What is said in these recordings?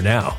now.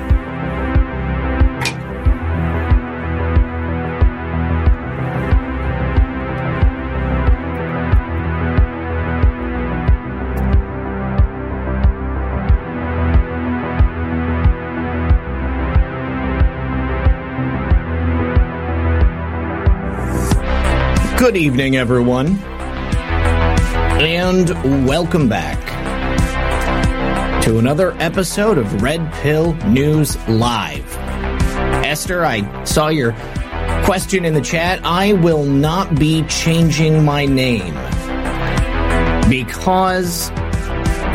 Good evening, everyone, and welcome back to another episode of Red Pill News Live. Esther, I saw your question in the chat. I will not be changing my name because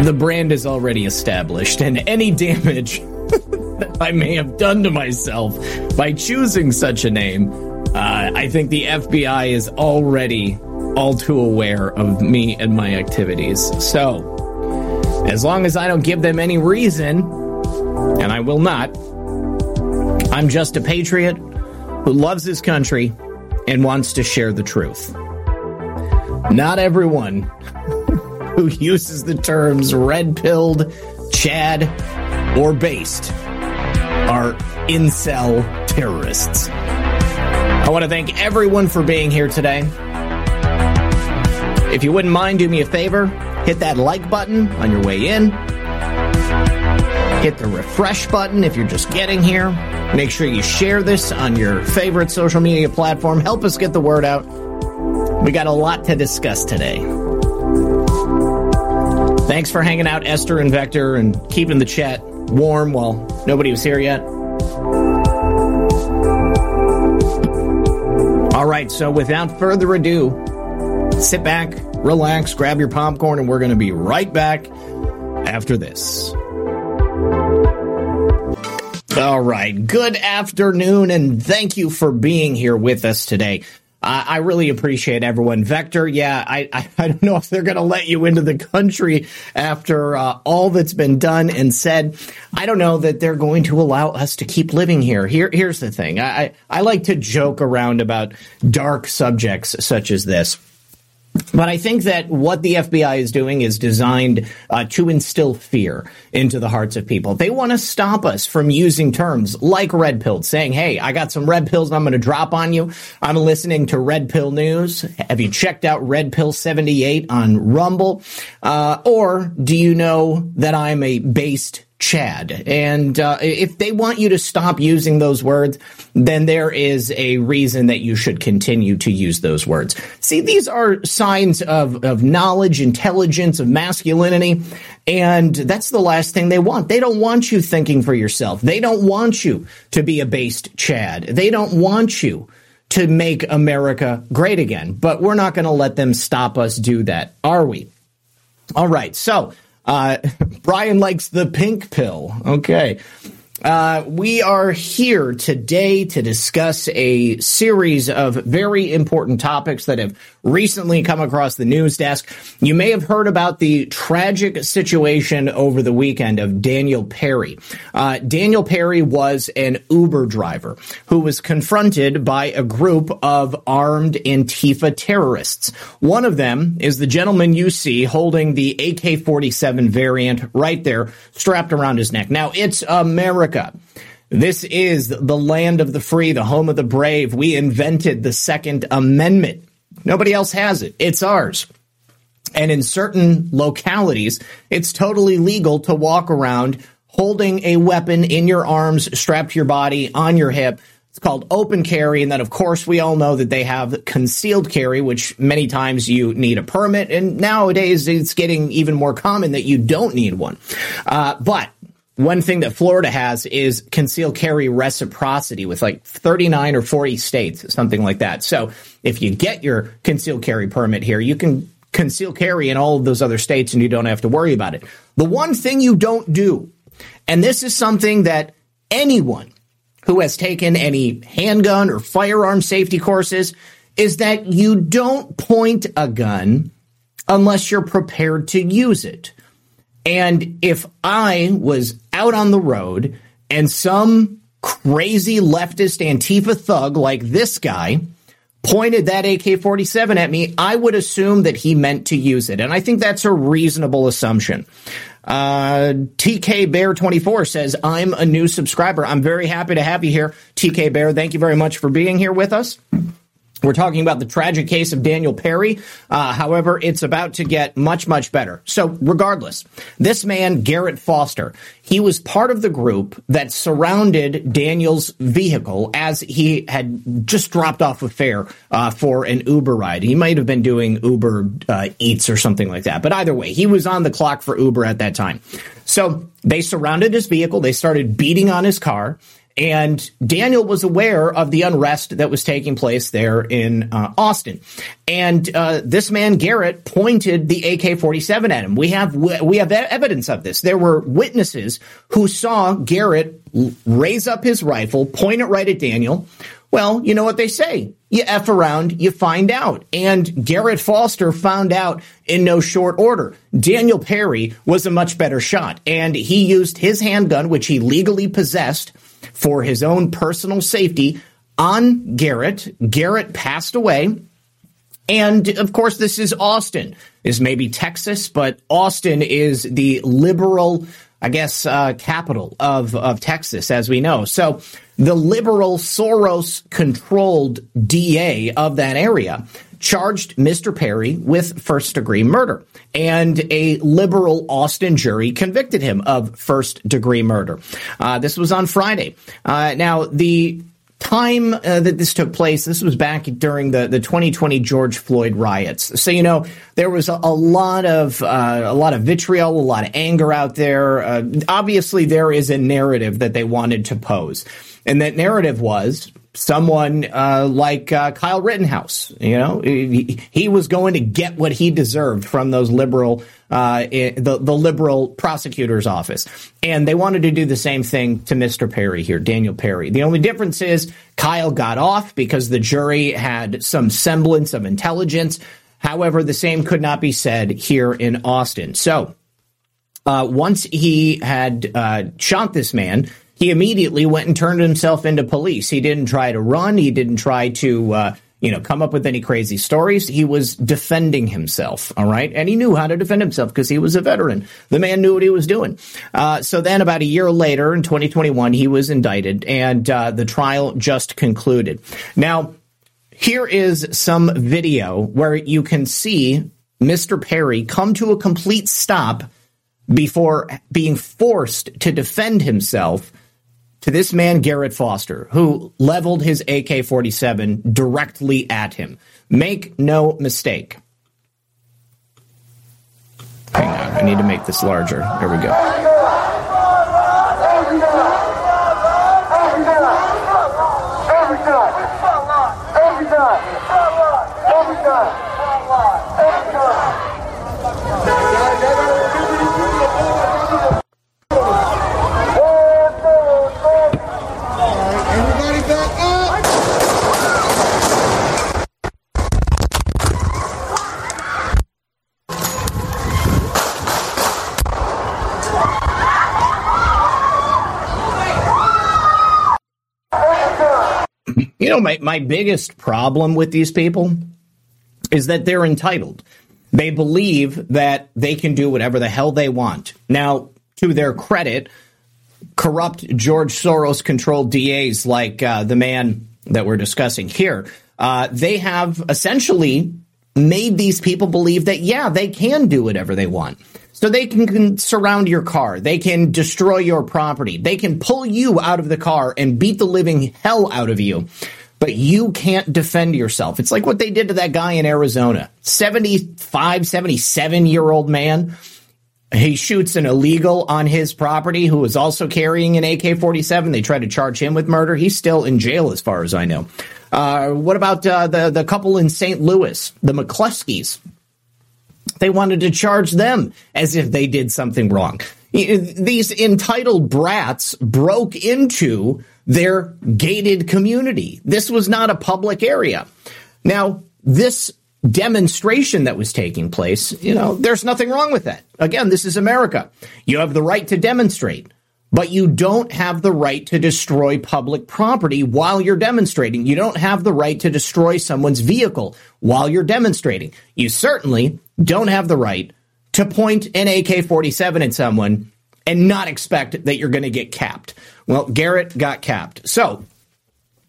the brand is already established, and any damage that I may have done to myself by choosing such a name, I think the FBI is already all too aware of me and my activities. So, as long as I don't give them any reason, and I will not, I'm just a patriot who loves his country and wants to share the truth. Not everyone who uses the terms red-pilled, Chad, or based are incel terrorists. I want to thank everyone for being here today. If you wouldn't mind, do me a favor. Hit that like button on your way in. Hit the refresh button if you're just getting here. Make sure you share this on your favorite social media platform. Help us get the word out. We got a lot to discuss today. Thanks for hanging out, Esther and Vector, and keeping the chat warm while nobody was here yet. All right, so without further ado, sit back, relax, grab your popcorn, and we're going to be right back after this. All right, good afternoon, and thank you for being here with us today. I really appreciate everyone. Vector, yeah, I don't know if they're going to let you into the country after all that's been done and said. I don't know that they're going to allow us to keep living here. Here's the thing. I like to joke around about dark subjects such as this. But I think that what the FBI is doing is designed to instill fear into the hearts of people. They want to stop us from using terms like red pill, saying, hey, I got some red pills I'm going to drop on you. I'm listening to Red Pill News. Have you checked out Red Pill 78 on Rumble? Or do you know that I'm a based Chad? And if they want you to stop using those words, then there is a reason that you should continue to use those words. See, these are signs of knowledge, intelligence, of masculinity, and that's the last thing they want. They don't want you thinking for yourself. They don't want you to be a based Chad. They don't want you to make America great again, but we're not going to let them stop us do that, are we? All right, so Brian likes the pink pill. Okay. We are here today to discuss a series of very important topics that have recently come across the news desk. You may have heard about the tragic situation over the weekend of Daniel Perry. Daniel Perry was an Uber driver who was confronted by a group of armed Antifa terrorists. One of them is the gentleman you see holding the AK-47 variant right there, strapped around his neck. Now, it's America. This is the land of the free, the home of the brave. We invented the Second Amendment. Nobody else has it. It's ours. And in certain localities, it's totally legal to walk around holding a weapon in your arms, strapped to your body, on your hip. It's called open carry. And then, of course, we all know that they have concealed carry, which many times you need a permit. And nowadays it's getting even more common that you don't need one. But one thing that Florida has is concealed carry reciprocity with like 39 or 40 states, something like that. So if you get your concealed carry permit here, you can conceal carry in all of those other states and you don't have to worry about it. The one thing you don't do, and this is something that anyone who has taken any handgun or firearm safety courses, is that you don't point a gun unless you're prepared to use it. And if I was out on the road and some crazy leftist Antifa thug like this guy pointed that AK-47 at me, I would assume that he meant to use it. And I think that's a reasonable assumption. TK Bear 24 says, I'm a new subscriber. I'm very happy to have you here. TK Bear, thank you very much for being here with us. We're talking about the tragic case of Daniel Perry. However, it's about to get much, much better. So regardless, this man, Garrett Foster, he was part of the group that surrounded Daniel's vehicle as he had just dropped off a fare for an Uber ride. He might have been doing Uber Eats or something like that. But either way, he was on the clock for Uber at that time. So they surrounded his vehicle. They started beating on his car. And Daniel was aware of the unrest that was taking place there in Austin. And this man, Garrett, pointed the AK-47 at him. We have evidence of this. There were witnesses who saw Garrett raise up his rifle, point it right at Daniel. Well, you know what they say. You F around, you find out. And Garrett Foster found out in no short order. Daniel Perry was a much better shot, and he used his handgun, which he legally possessed, for his own personal safety on Garrett. Garrett passed away. And, of course, this is Austin. This may be Texas, but Austin is the liberal, I guess, capital of Texas, as we know. So the liberal Soros-controlled DA of that area charged Mr. Perry with first-degree murder, and a liberal Austin jury convicted him of first-degree murder. This was on Friday. Now, the time that this took place, this was back during the 2020 George Floyd riots. So, you know, there was a lot of vitriol, a lot of anger out there. Obviously, there is a narrative that they wanted to pose, and that narrative was someone like Kyle Rittenhouse. You know, he was going to get what he deserved from those liberal, the liberal prosecutor's office. And they wanted to do the same thing to Mr. Perry here, Daniel Perry. The only difference is Kyle got off because the jury had some semblance of intelligence. However, the same could not be said here in Austin. So once he had shot this man, he immediately went and turned himself into police. He didn't try to run. He didn't try to, come up with any crazy stories. He was defending himself. All right. And he knew how to defend himself because he was a veteran. The man knew what he was doing. So then about a year later in 2021, he was indicted and the trial just concluded. Now, here is some video where you can see Mr. Perry come to a complete stop before being forced to defend himself to this man, Garrett Foster, who leveled his AK-47 directly at him. Make no mistake. Hang on, I need to make this larger. Here we go. You know, my biggest problem with these people is that they're entitled. They believe that they can do whatever the hell they want. Now, to their credit, corrupt George Soros-controlled DAs like the man that we're discussing here, they have essentially made these people believe that, yeah, they can do whatever they want. So they can surround your car. They can destroy your property. They can pull you out of the car and beat the living hell out of you. But you can't defend yourself. It's like what they did to that guy in Arizona. 75, 77-year-old man. He shoots an illegal on his property who was also carrying an AK-47. They tried to charge him with murder. He's still in jail as far as I know. What about the couple in St. Louis, the McCluskeys? They wanted to charge them as if they did something wrong. These entitled brats broke into their gated community. This was not a public area. Now, this demonstration that was taking place, you know, there's nothing wrong with that. Again, this is America. You have the right to demonstrate, but you don't have the right to destroy public property while you're demonstrating. You don't have the right to destroy someone's vehicle while you're demonstrating. You certainly don't have the right to point an AK-47 at someone and not expect that you're going to get capped. Well, Garrett got capped. So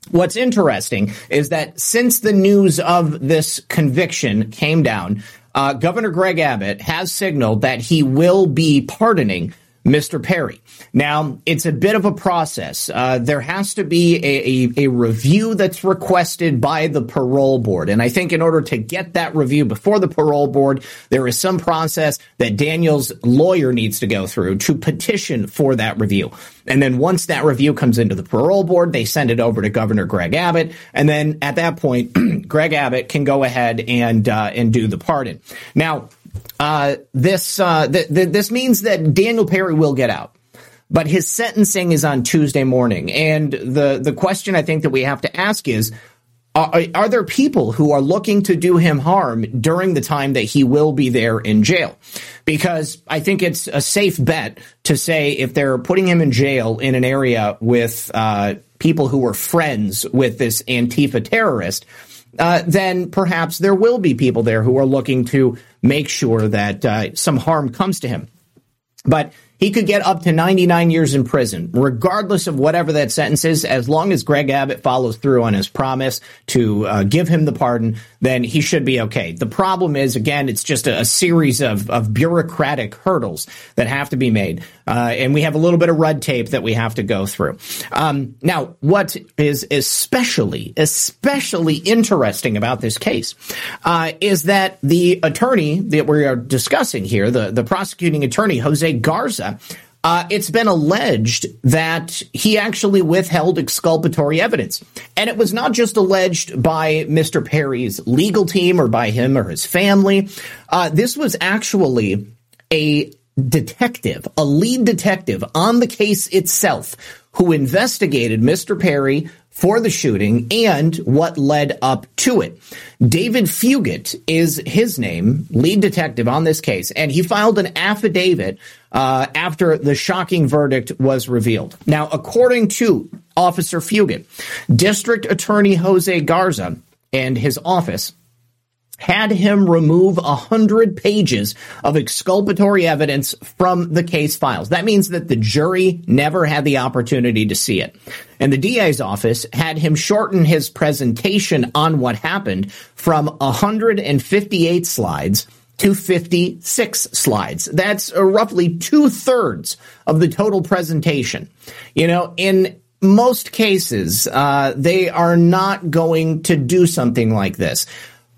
what's interesting is that since the news of this conviction came down, Governor Greg Abbott has signaled that he will be pardoning Mr. Perry. Now, it's a bit of a process. There has to be a review that's requested by the parole board. And I think in order to get that review before the parole board, there is some process that Daniel's lawyer needs to go through to petition for that review. And then once that review comes into the parole board, they send it over to Governor Greg Abbott. And then at that point, Greg Abbott can go ahead and do the pardon. Now, this means that Daniel Perry will get out, but his sentencing is on Tuesday morning. And the question I think that we have to ask is, are there people who are looking to do him harm during the time that he will be there in jail? Because I think it's a safe bet to say if they're putting him in jail in an area with people who were friends with this Antifa terrorist, then perhaps there will be people there who are looking to make sure that some harm comes to him. But he could get up to 99 years in prison, regardless of whatever that sentence is. As long as Greg Abbott follows through on his promise to give him the pardon, then he should be okay. The problem is, again, it's just a series of bureaucratic hurdles that have to be made. And we have a little bit of red tape that we have to go through. Now, what is especially interesting about this case is that the attorney that we are discussing here, the prosecuting attorney, Jose Garza, it's been alleged that he actually withheld exculpatory evidence. And it was not just alleged by Mr. Perry's legal team or by him or his family. This was actually a detective, a lead detective on the case itself, who investigated Mr. Perry for the shooting and what led up to it. David Fugit is his name, lead detective on this case, and he filed an affidavit after the shocking verdict was revealed. Now, according to Officer Fugit, District Attorney Jose Garza and his office had him remove 100 pages of exculpatory evidence from the case files. That means that the jury never had the opportunity to see it. And the DA's office had him shorten his presentation on what happened from 158 slides to 56 slides. That's roughly 2/3 of the total presentation. You know, in most cases, they are not going to do something like this.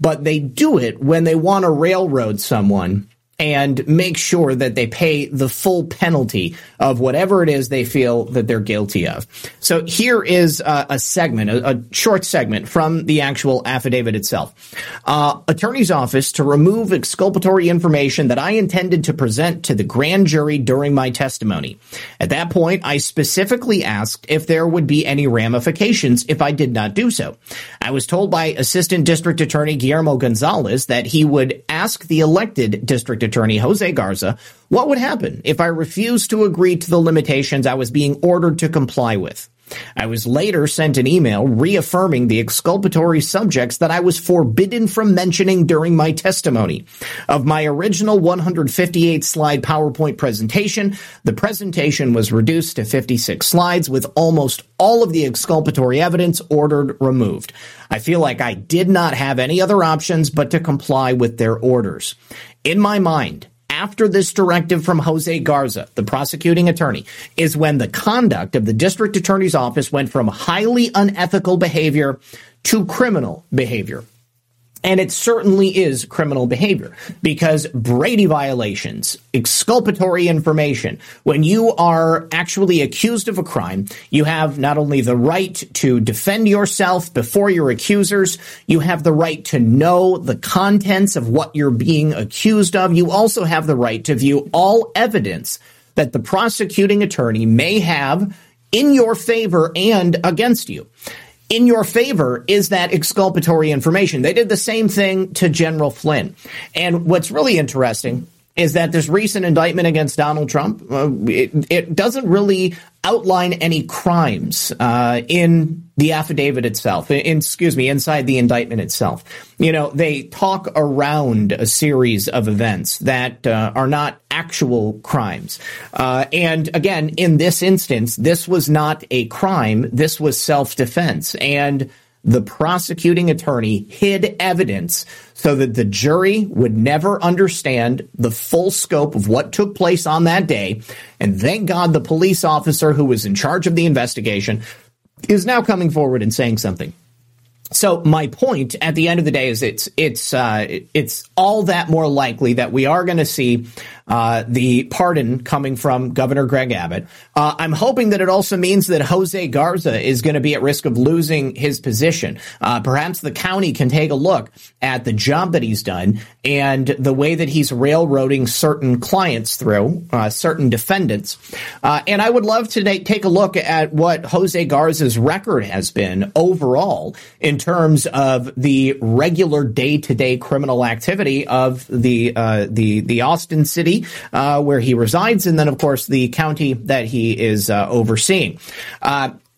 But they do it when they want to railroad someone and make sure that they pay the full penalty of whatever it is they feel that they're guilty of. So here is a segment, a short segment from the actual affidavit itself. Attorney's office to remove exculpatory information that I intended to present to the grand jury during my testimony. At that point, I specifically asked if there would be any ramifications if I did not do so. I was told by Assistant District Attorney Guillermo Gonzalez that he would ask the elected District Attorney Jose Garza what would happen if I refused to agree to the limitations I was being ordered to comply with. I was later sent an email reaffirming the exculpatory subjects that I was forbidden from mentioning during my testimony. Of my original 158-slide PowerPoint presentation, the presentation was reduced to 56 slides with almost all of the exculpatory evidence ordered removed. I feel like I did not have any other options but to comply with their orders. In my mind, after this directive from Jose Garza, the prosecuting attorney, is when the conduct of the district attorney's office went from highly unethical behavior to criminal behavior. And it certainly is criminal behavior because Brady violations, exculpatory information, when you are actually accused of a crime, you have not only the right to defend yourself before your accusers, you have the right to know the contents of what you're being accused of. You also have the right to view all evidence that the prosecuting attorney may have in your favor and against you. In your favor is that exculpatory information. They did the same thing to General Flynn. And what's really interesting is that this recent indictment against Donald Trump, it doesn't really outline any crimes in the affidavit itself, inside the indictment itself. You know, they talk around a series of events that are not actual crimes. And again, in this instance, this was not a crime. This was self-defense. And the prosecuting attorney hid evidence so that the jury would never understand the full scope of what took place on that day. And thank God the police officer who was in charge of the investigation is now coming forward and saying something. So my point at the end of the day is it's all that more likely that we are going to see the pardon coming from Governor Greg Abbott. I'm hoping that it also means that Jose Garza is going to be at risk of losing his position. Perhaps the county can take a look at the job that he's done and the way that he's railroading certain clients through certain defendants. And I would love to take a look at what Jose Garza's record has been overall in terms of the regular day-to-day criminal activity of the Austin City, where he resides, and then, of course, the county that he is overseeing.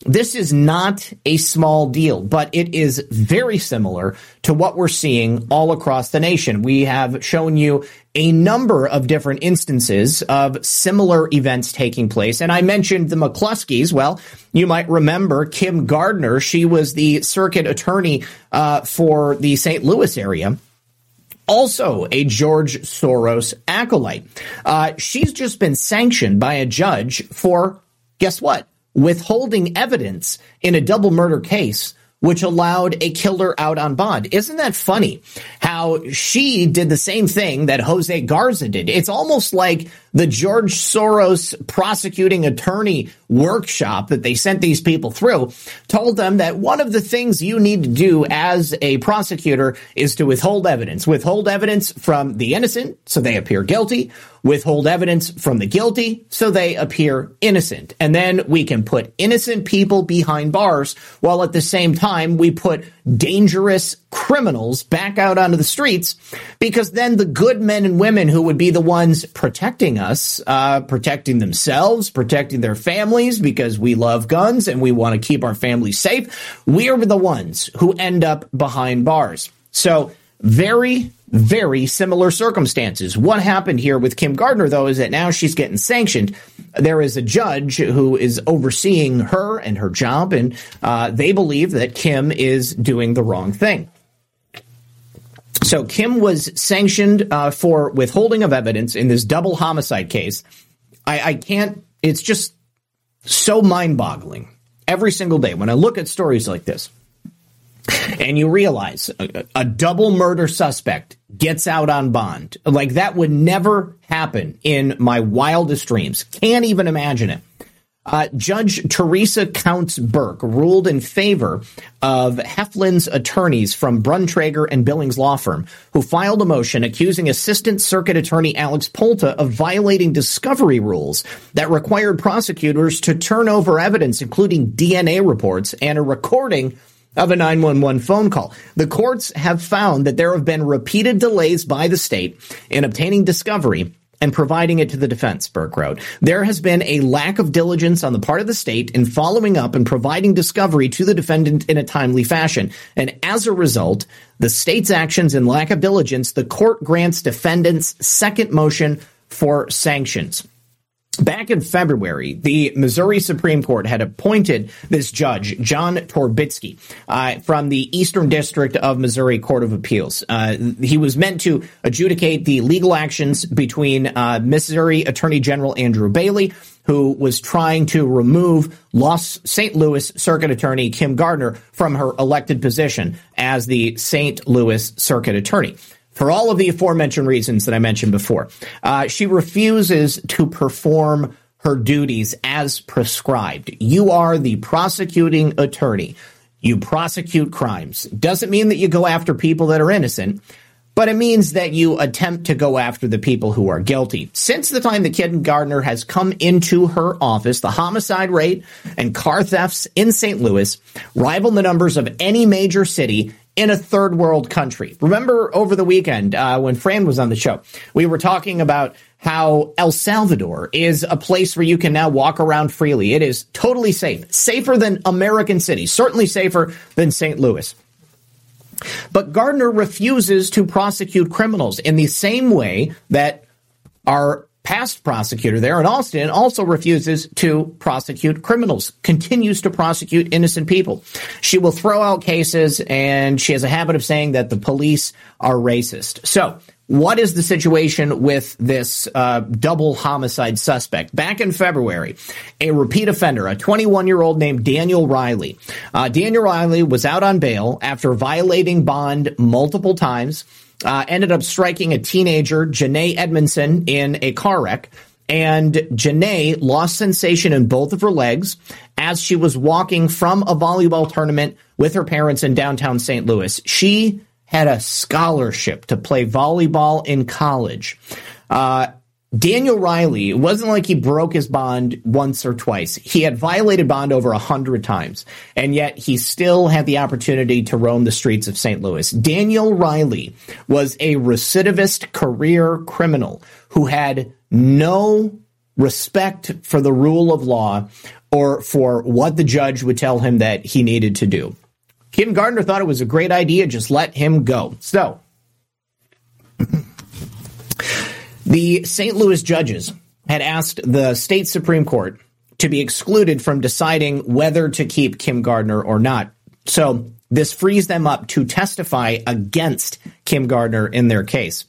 This is not a small deal, but it is very similar to what we're seeing all across the nation. We have shown you a number of different instances of similar events taking place. And I mentioned the McCluskeys. Well, you might remember Kim Gardner. She was the circuit attorney for the St. Louis area. Also a George Soros acolyte. She's just been sanctioned by a judge for, guess what, withholding evidence in a double murder case, which allowed a killer out on bond. Isn't that funny how she did the same thing that Jose Garza did? It's almost like the George Soros prosecuting attorney workshop that they sent these people through told them that one of the things you need to do as a prosecutor is to withhold evidence from the innocent so they appear guilty, withhold evidence from the guilty so they appear innocent. And then we can put innocent people behind bars while at the same time we put dangerous criminals back out onto the streets, because then the good men and women who would be the ones protecting us, protecting themselves, protecting their families, because we love guns and we want to keep our families safe, we're the ones who end up behind bars. So very, very similar circumstances. What happened here with Kim Gardner, though, is that now she's getting sanctioned. There is a judge who is overseeing her and her job, and they believe that Kim is doing the wrong thing. So Kim was sanctioned for withholding of evidence in this double homicide case. I can't – it's just so mind-boggling every single day when I look at stories like this. And you realize a double murder suspect gets out on bond. Like, that would never happen in my wildest dreams. Can't even imagine it. Judge Teresa Counts Burke ruled in favor of Heflin's attorneys from Bruntrager and Billings Law Firm, who filed a motion accusing Assistant Circuit Attorney Alex Polta of violating discovery rules that required prosecutors to turn over evidence, including DNA reports and a recording of a 911 phone call. The courts have found that there have been repeated delays by the state in obtaining discovery and providing it to the defense, Burke wrote. There has been a lack of diligence on the part of the state in following up and providing discovery to the defendant in a timely fashion. And as a result, the state's actions and lack of diligence, the court grants defendants second motion for sanctions. Back in February, the Missouri Supreme Court had appointed this judge, John Torbitsky, from the Eastern District of Missouri Court of Appeals. He was meant to adjudicate the legal actions between Missouri Attorney General Andrew Bailey, who was trying to remove St. Louis Circuit Attorney Kim Gardner from her elected position as the St. Louis Circuit Attorney, for all of the aforementioned reasons that I mentioned before. She refuses to perform her duties as prescribed. You are the prosecuting attorney. You prosecute crimes. Doesn't mean that you go after people that are innocent, but it means that you attempt to go after the people who are guilty. Since the time that Kim Gardner has come into her office, the homicide rate and car thefts in St. Louis rival the numbers of any major city in a third world country. Remember over the weekend when Fran was on the show, we were talking about how El Salvador is a place where you can now walk around freely. It is totally safe, safer than American cities, certainly safer than St. Louis. But Gardner refuses to prosecute criminals in the same way that our past prosecutor there in Austin also refuses to prosecute criminals, continues to prosecute innocent people. She will throw out cases, and she has a habit of saying that the police are racist. So what is the situation with this double homicide suspect? Back in February, a repeat offender, a 21-year-old named Daniel Riley. Daniel Riley was out on bail after violating bond multiple times. Ended up striking a teenager, Janae Edmondson, in a car wreck. And Janae lost sensation in both of her legs as she was walking from a volleyball tournament with her parents in downtown St. Louis. She had a scholarship to play volleyball in college. Daniel Riley, it wasn't like he broke his bond once or twice. He had violated bond over 100 times, and yet he still had the opportunity to roam the streets of St. Louis. Daniel Riley was a recidivist career criminal who had no respect for the rule of law or for what the judge would tell him that he needed to do. Kim Gardner thought it was a great idea. Just let him go. So the St. Louis judges had asked the state Supreme Court to be excluded from deciding whether to keep Kim Gardner or not. So this frees them up to testify against Kim Gardner in their case.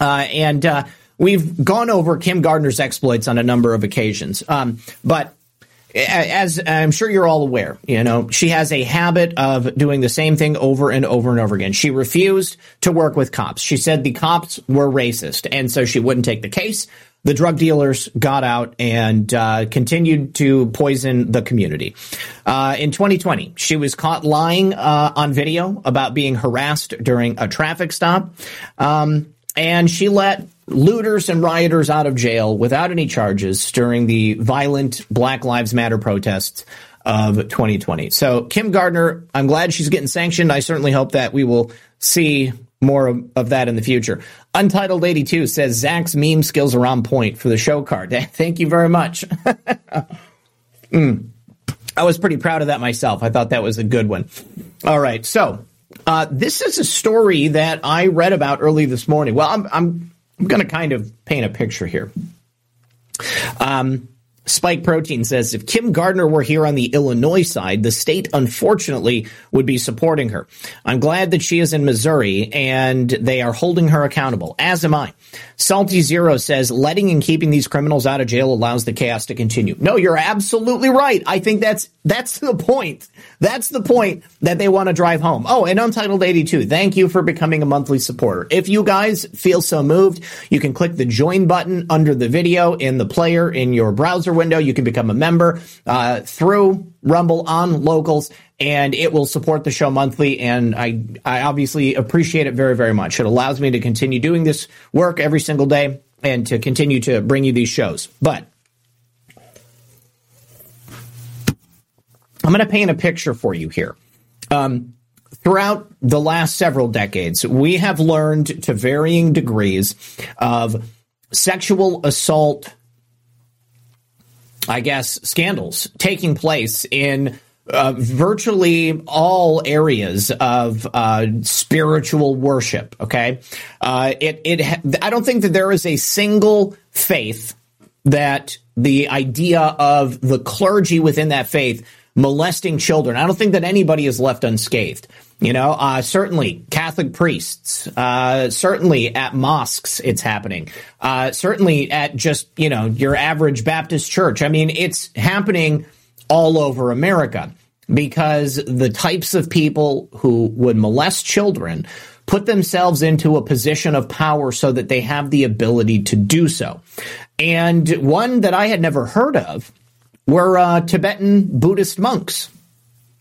And we've gone over Kim Gardner's exploits on a number of occasions. But as I'm sure you're all aware, you know, she has a habit of doing the same thing over and over and over again. She refused to work with cops. She said the cops were racist, and so she wouldn't take the case. The drug dealers got out and continued to poison the community. In 2020, she was caught lying on video about being harassed during a traffic stop, and she let looters and rioters out of jail without any charges during the violent Black Lives Matter protests of 2020. So Kim Gardner, I'm glad she's getting sanctioned. I certainly hope that we will see more of that in the future. Untitled 82 says Zach's meme skills are on point for the show card. Thank you very much. I was pretty proud of that myself. I thought that was a good one. All right. So this is a story that I read about early this morning. Well, I'm going to kind of paint a picture here. Spike Protein says, if Kim Gardner were here on the Illinois side, the state, unfortunately, would be supporting her. I'm glad that she is in Missouri and they are holding her accountable, as am I. Salty Zero says, letting and keeping these criminals out of jail allows the chaos to continue. No, you're absolutely right. I think that's the point. That's the point that they want to drive home. Oh, and Untitled 82, thank you for becoming a monthly supporter. If you guys feel so moved, you can click the join button under the video in the player in your browser window. You can become a member through Rumble on Locals, and it will support the show monthly, and I obviously appreciate it very, very much. It allows me to continue doing this work every single day and to continue to bring you these shows. But I'm going to paint a picture for you here. Throughout the last several decades, we have learned to varying degrees of sexual assault, I guess, scandals taking place in virtually all areas of spiritual worship. OK, I don't think that there is a single faith that the idea of the clergy within that faith molesting children. I don't think that anybody is left unscathed. You know, certainly Catholic priests, certainly at mosques it's happening, certainly at just, you know, your average Baptist church. I mean, it's happening all over America because the types of people who would molest children put themselves into a position of power so that they have the ability to do so. And one that I had never heard of were Tibetan Buddhist monks.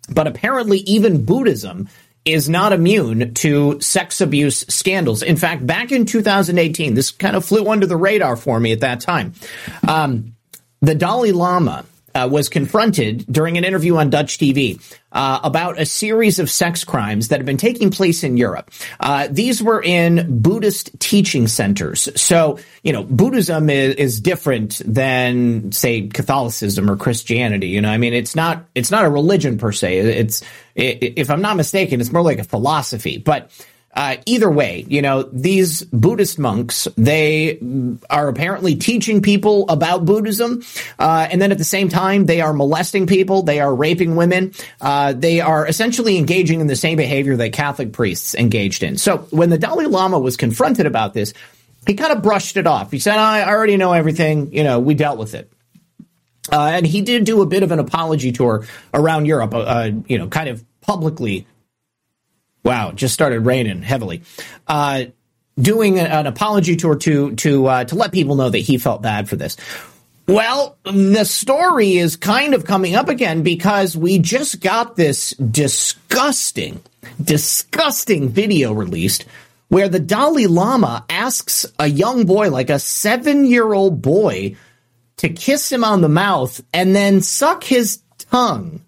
But apparently even Buddhism is not immune to sex abuse scandals. In fact, back in 2018, this kind of flew under the radar for me at that time. The Dalai Lama was confronted during an interview on Dutch TV about a series of sex crimes that had been taking place in Europe. These were in Buddhist teaching centers. So, you know, Buddhism is different than, say, Catholicism or Christianity. You know, I mean, it's not a religion per se. If I'm not mistaken, it's more like a philosophy. But either way, you know, these Buddhist monks, they are apparently teaching people about Buddhism. And then at the same time, they are molesting people. They are raping women. They are essentially engaging in the same behavior that Catholic priests engaged in. So when the Dalai Lama was confronted about this, he kind of brushed it off. He said, I already know everything. You know, we dealt with it. And he did do a bit of an apology tour around Europe, you know, kind of publicly. Wow, it just started raining heavily. Doing an apology tour to let people know that he felt bad for this. Well, the story is kind of coming up again because we just got this disgusting video released where the Dalai Lama asks a young boy, like a 7-year-old boy, to kiss him on the mouth and then suck his tongue.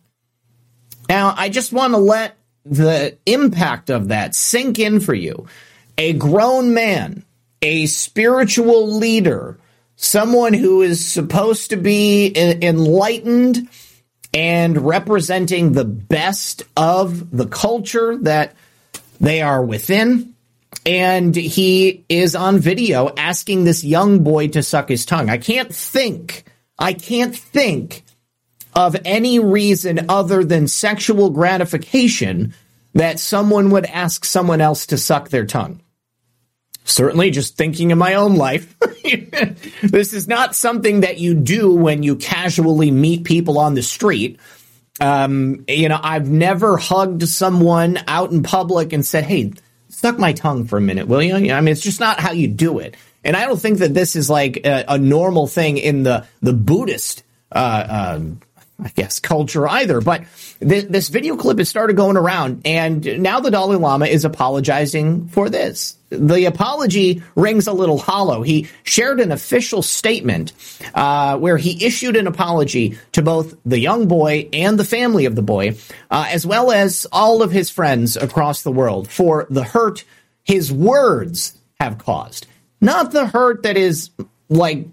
Now, I just want to let the impact of that sink in for you. A grown man, a spiritual leader, someone who is supposed to be enlightened and representing the best of the culture that they are within. And he is on video asking this young boy to suck his tongue. I can't think of any reason other than sexual gratification that someone would ask someone else to suck their tongue. Certainly just thinking in my own life, this is not something that you do when you casually meet people on the street. You know, I've never hugged someone out in public and said, hey, suck my tongue for a minute, will you? I mean, it's just not how you do it. And I don't think that this is like a normal thing in the Buddhist I guess, culture either. But this video clip has started going around, and now the Dalai Lama is apologizing for this. The apology rings a little hollow. He shared an official statement where he issued an apology to both the young boy and the family of the boy, as well as all of his friends across the world for the hurt his words have caused. Not the hurt that is like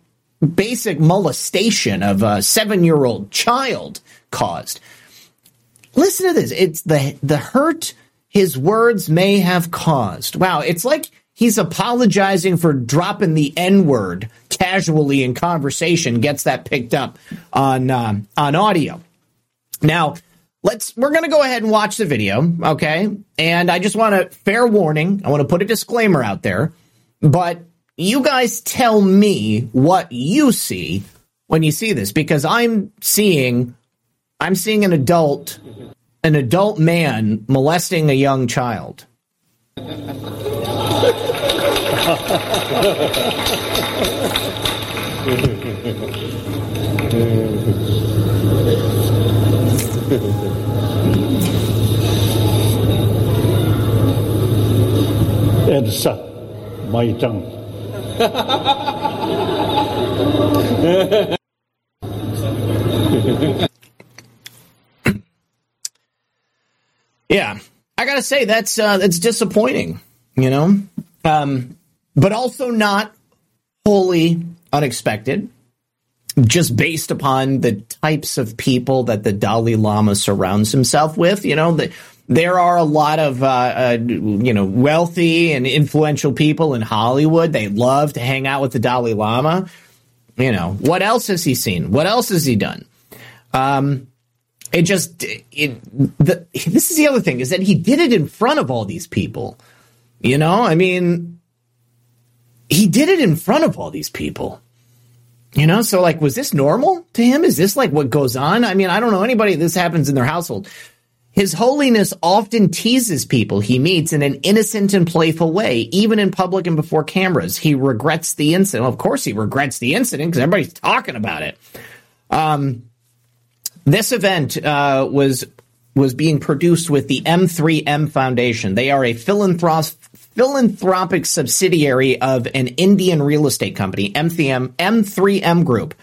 basic molestation of a 7-year-old child caused. Listen to this. It's the hurt his words may have caused. Wow, it's like he's apologizing for dropping the N-word casually in conversation, gets that picked up on audio. Now, we're going to go ahead and watch the video, okay? And I just want to, fair warning, I want to put a disclaimer out there, but you guys tell me what you see when you see this, because I'm seeing an adult man molesting a young child. And suck my tongue. Yeah, I gotta say that's disappointing, you know, but also not wholly unexpected, just based upon the types of people that the Dalai Lama surrounds himself with. You know, there are a lot of, wealthy and influential people in Hollywood. They love to hang out with the Dalai Lama. You know, what else has he seen? What else has he done? This is the other thing, is that he did it in front of all these people. You know, I mean, he did it in front of all these people. You know, so like, was this normal to him? Is this like what goes on? I mean, I don't know anybody this happens in their household. His holiness often teases people he meets in an innocent and playful way, even in public and before cameras. He regrets the incident. Well, of course he regrets the incident because everybody's talking about it. This event was being produced with the M3M Foundation. They are a philanthropic subsidiary of an Indian real estate company, M3M Group.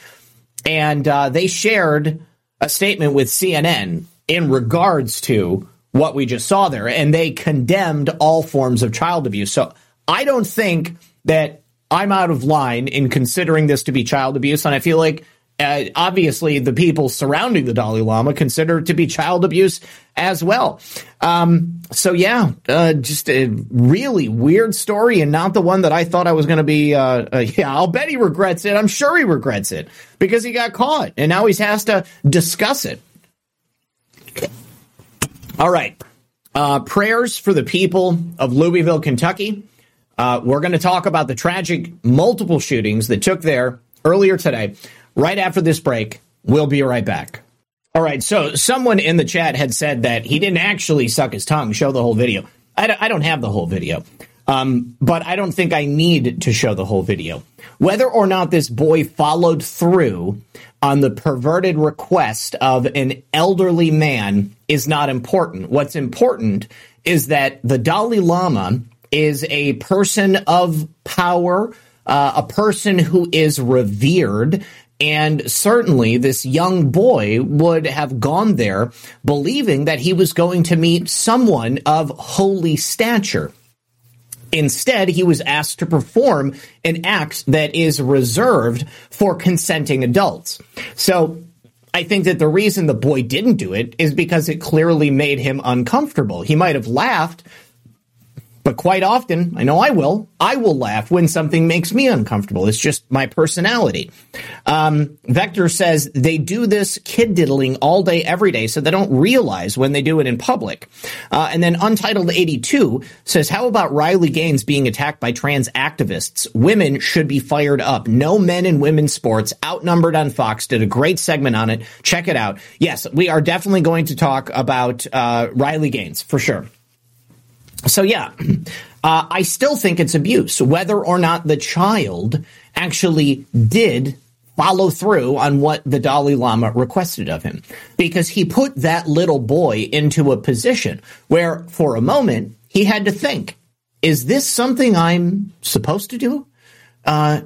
And they shared a statement with CNN in regards to what we just saw there, and they condemned all forms of child abuse. So I don't think that I'm out of line in considering this to be child abuse, and I feel like obviously the people surrounding the Dalai Lama consider it to be child abuse as well. Just a really weird story, and not the one that I thought I was going to be. I'll bet he regrets it. I'm sure he regrets it because he got caught, and now he has to discuss it. All right. Prayers for the people of Louisville, Kentucky. We're going to talk about the tragic multiple shootings that took there earlier today. Right after this break, we'll be right back. All right. So someone in the chat had said that he didn't actually suck his tongue. Show the whole video. I don't have the whole video, but I don't think I need to show the whole video. Whether or not this boy followed through on the perverted request of an elderly man is not important. What's important is that the Dalai Lama is a person of power, a person who is revered. And certainly this young boy would have gone there believing that he was going to meet someone of holy stature. Instead, he was asked to perform an act that is reserved for consenting adults. So I think that the reason the boy didn't do it is because it clearly made him uncomfortable. He might have laughed, but quite often, I know I will laugh when something makes me uncomfortable. It's just my personality. Vector says they do this kid diddling all day, every day, so they don't realize when they do it in public. And then Untitled 82 says, how about Riley Gaines being attacked by trans activists? Women should be fired up. No men in women's sports, outnumbered on Fox, did a great segment on it. Check it out. Yes, we are definitely going to talk about Riley Gaines for sure. So, yeah, I still think it's abuse, whether or not the child actually did follow through on what the Dalai Lama requested of him, because he put that little boy into a position where for a moment he had to think, is this something I'm supposed to do?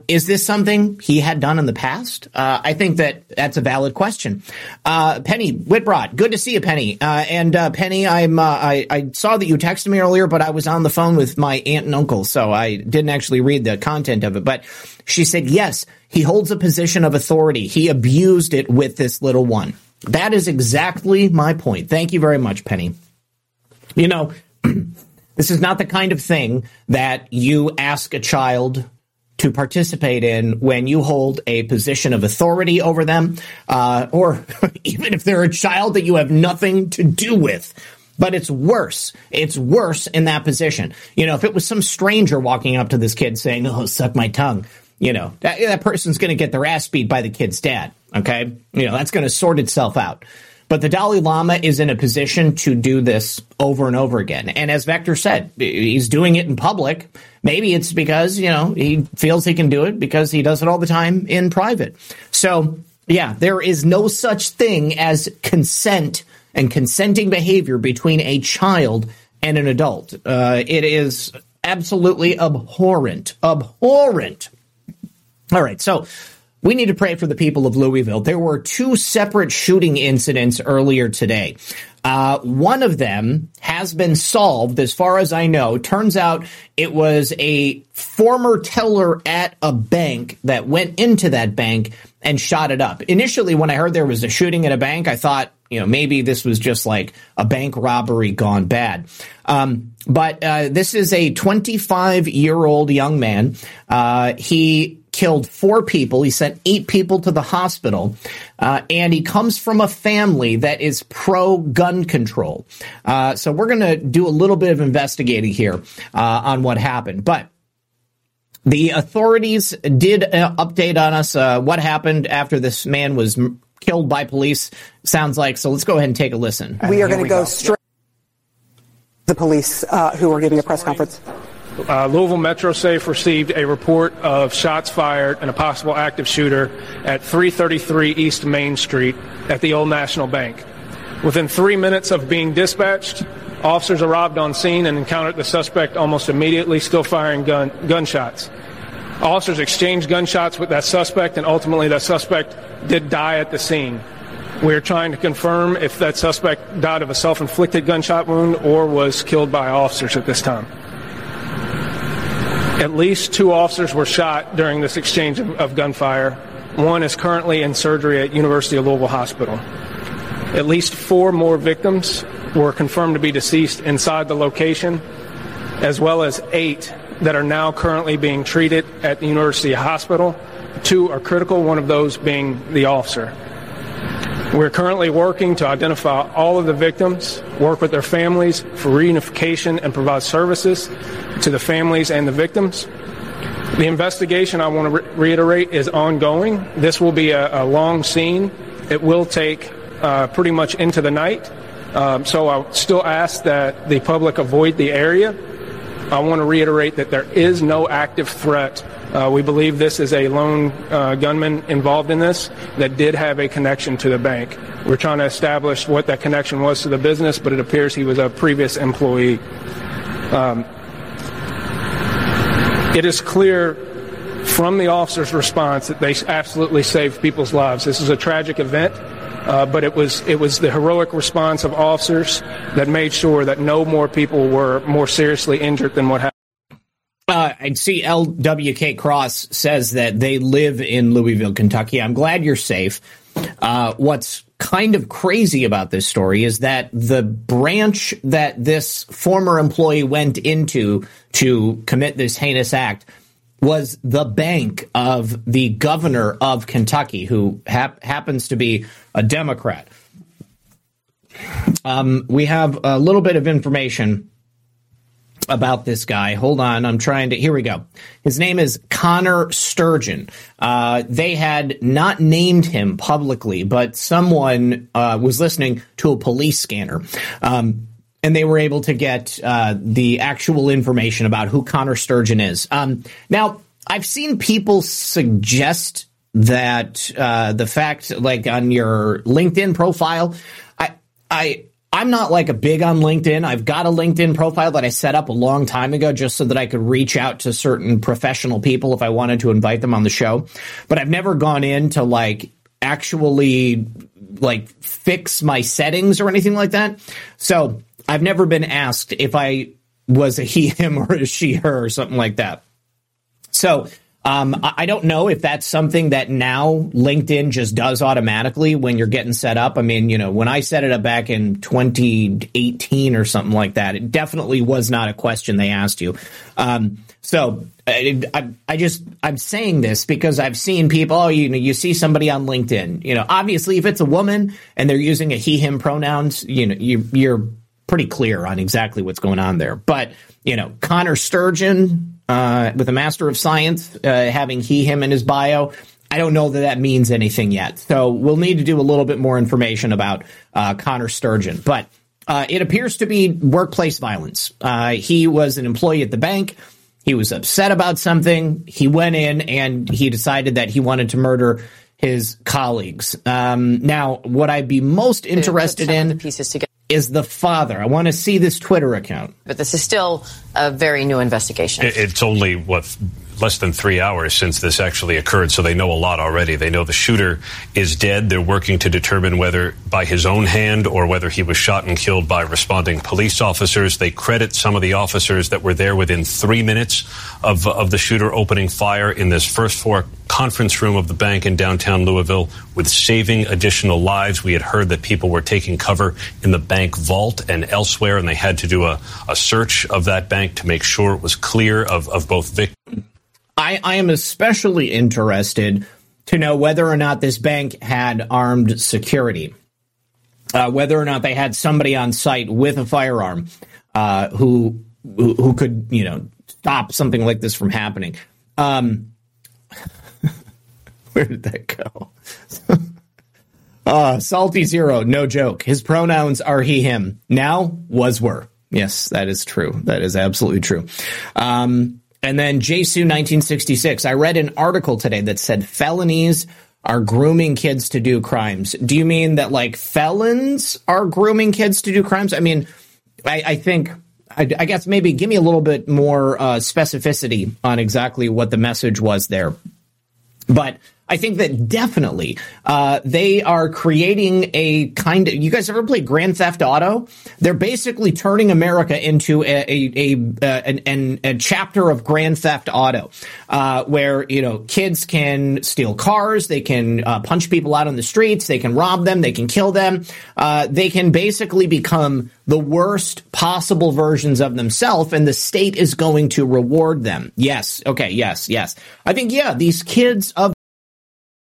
Is this something he had done in the past? I think that's a valid question. Penny Whitbrod, good to see you, Penny. Penny, I saw that you texted me earlier, but I was on the phone with my aunt and uncle, so I didn't actually read the content of it. But she said, yes, he holds a position of authority. He abused it with this little one. That is exactly my point. Thank you very much, Penny. You know, this is not the kind of thing that you ask a child to participate in when you hold a position of authority over them, or even if they're a child that you have nothing to do with. But it's worse. It's worse in that position. You know, if it was some stranger walking up to this kid saying, oh, suck my tongue, you know, that person's going to get their ass beat by the kid's dad. OK, you know, that's going to sort itself out. But the Dalai Lama is in a position to do this over and over again. And as Vector said, he's doing it in public. Maybe it's because, you know, he feels he can do it because he does it all the time in private. So, yeah, there is no such thing as consent and consenting behavior between a child and an adult. It is absolutely abhorrent. All right. So We need to pray for the people of Louisville. There were two separate shooting incidents earlier today. One of them has been solved, as far as I know. Turns out it was a former teller at a bank that went into that bank and shot it up. Initially, when I heard there was a shooting at a bank, I thought, you know, maybe this was just like a bank robbery gone bad. But this is a 25-year-old young man. He killed 4 people. He sent 8 people to the hospital. And he comes from a family that is pro-gun control. So we're going to do a little bit of investigating here on what happened. But the authorities did update on us what happened after this man was killed by police, sounds like. So let's go ahead and take a listen. We are going to go straight to the police who were giving a press conference. Louisville Metro Safe received a report of shots fired and a possible active shooter at 333 East Main Street at the Old National Bank. Within 3 minutes of being dispatched, officers arrived on scene and encountered the suspect almost immediately, still firing gunshots. Officers exchanged gunshots with that suspect, and ultimately that suspect did die at the scene. We are trying to confirm if that suspect died of a self-inflicted gunshot wound or was killed by officers at this time. At least 2 officers were shot during this exchange of gunfire. One is currently in surgery at University of Louisville Hospital. At least 4 more victims were confirmed to be deceased inside the location, as well as 8 that are now currently being treated at the University Hospital. 2 are critical, one of those being the officer. We're currently working to identify all of the victims, work with their families for reunification, and provide services to the families and the victims. The investigation, I want to reiterate, is ongoing. This will be a long scene. It will take pretty much into the night. So I still ask that the public avoid the area. I want to reiterate that there is no active threat. We believe this is a lone gunman involved in this that did have a connection to the bank. We're trying to establish what that connection was to the business, but it appears he was a previous employee. It is clear from the officer's response that they absolutely saved people's lives. This is a tragic event. But it was the heroic response of officers that made sure that no more people were more seriously injured than what happened. And CLWK Cross says that they live in Louisville, Kentucky. I'm glad you're safe. What's kind of crazy about this story is that the branch that this former employee went into to commit this heinous act was the bank of the governor of Kentucky, who happens to be a Democrat. We have a little bit of information about this guy. Hold on. I'm trying to. Here we go. His name is Connor Sturgeon. They had not named him publicly, but someone was listening to a police scanner. And they were able to get the actual information about who Connor Sturgeon is. Now, I've seen people suggest that the fact, like on your LinkedIn profile, I'm not like a big on LinkedIn. I've got a LinkedIn profile that I set up a long time ago just so that I could reach out to certain professional people if I wanted to invite them on the show. But I've never gone into like actually like fix my settings or anything like that. So I've never been asked if I was a he, him, or a she, her, or something like that. So I don't know if that's something that now LinkedIn just does automatically when you're getting set up. I mean, you know, when I set it up back in 2018 or something like that, it definitely was not a question they asked you. I'm saying this because I've seen people, you see somebody on LinkedIn, obviously if it's a woman and they're using a he, him pronouns, you're pretty clear on exactly what's going on there. But, Connor Sturgeon with a Master of Science having he, him in his bio, I don't know that that means anything yet. So we'll need to do a little bit more information about Connor Sturgeon. But it appears to be workplace violence. He was an employee at the bank. He was upset about something. He went in and he decided that he wanted to murder his colleagues. Now, what I'd be most interested in is the father. I want to see this Twitter account. But this is still a very new investigation. It's only, less than 3 hours since this actually occurred, so they know a lot already. They know the shooter is dead. They're working to determine whether by his own hand or whether he was shot and killed by responding police officers. They credit some of the officers that were there within 3 minutes of the shooter opening fire in this first floor conference room of the bank in downtown Louisville with saving additional lives. We had heard that people were taking cover in the bank vault and elsewhere, and they had to do a search of that bank to make sure it was clear of both victims. I am especially interested to know whether or not this bank had armed security, whether or not they had somebody on site with a firearm who could, you know, stop something like this from happening. Where did that go? Salty Zero, no joke. His pronouns are he, him. Now was were. Yes, that is true. That is absolutely true. And then Jesu 1966, I read an article today that said felonies are grooming kids to do crimes. Do you mean that like felons are grooming kids to do crimes? I mean, I guess maybe give me a little bit more specificity on exactly what the message was there. But I think that definitely they are creating a kind of, you guys ever play Grand Theft Auto? They're basically turning America into a chapter of Grand Theft Auto where, you know, kids can steal cars. They can punch people out on the streets. They can rob them. They can kill them. They can basically become the worst possible versions of themselves, and the state is going to reward them. Yes. Okay. Yes. Yes. I think, yeah, these kids of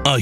A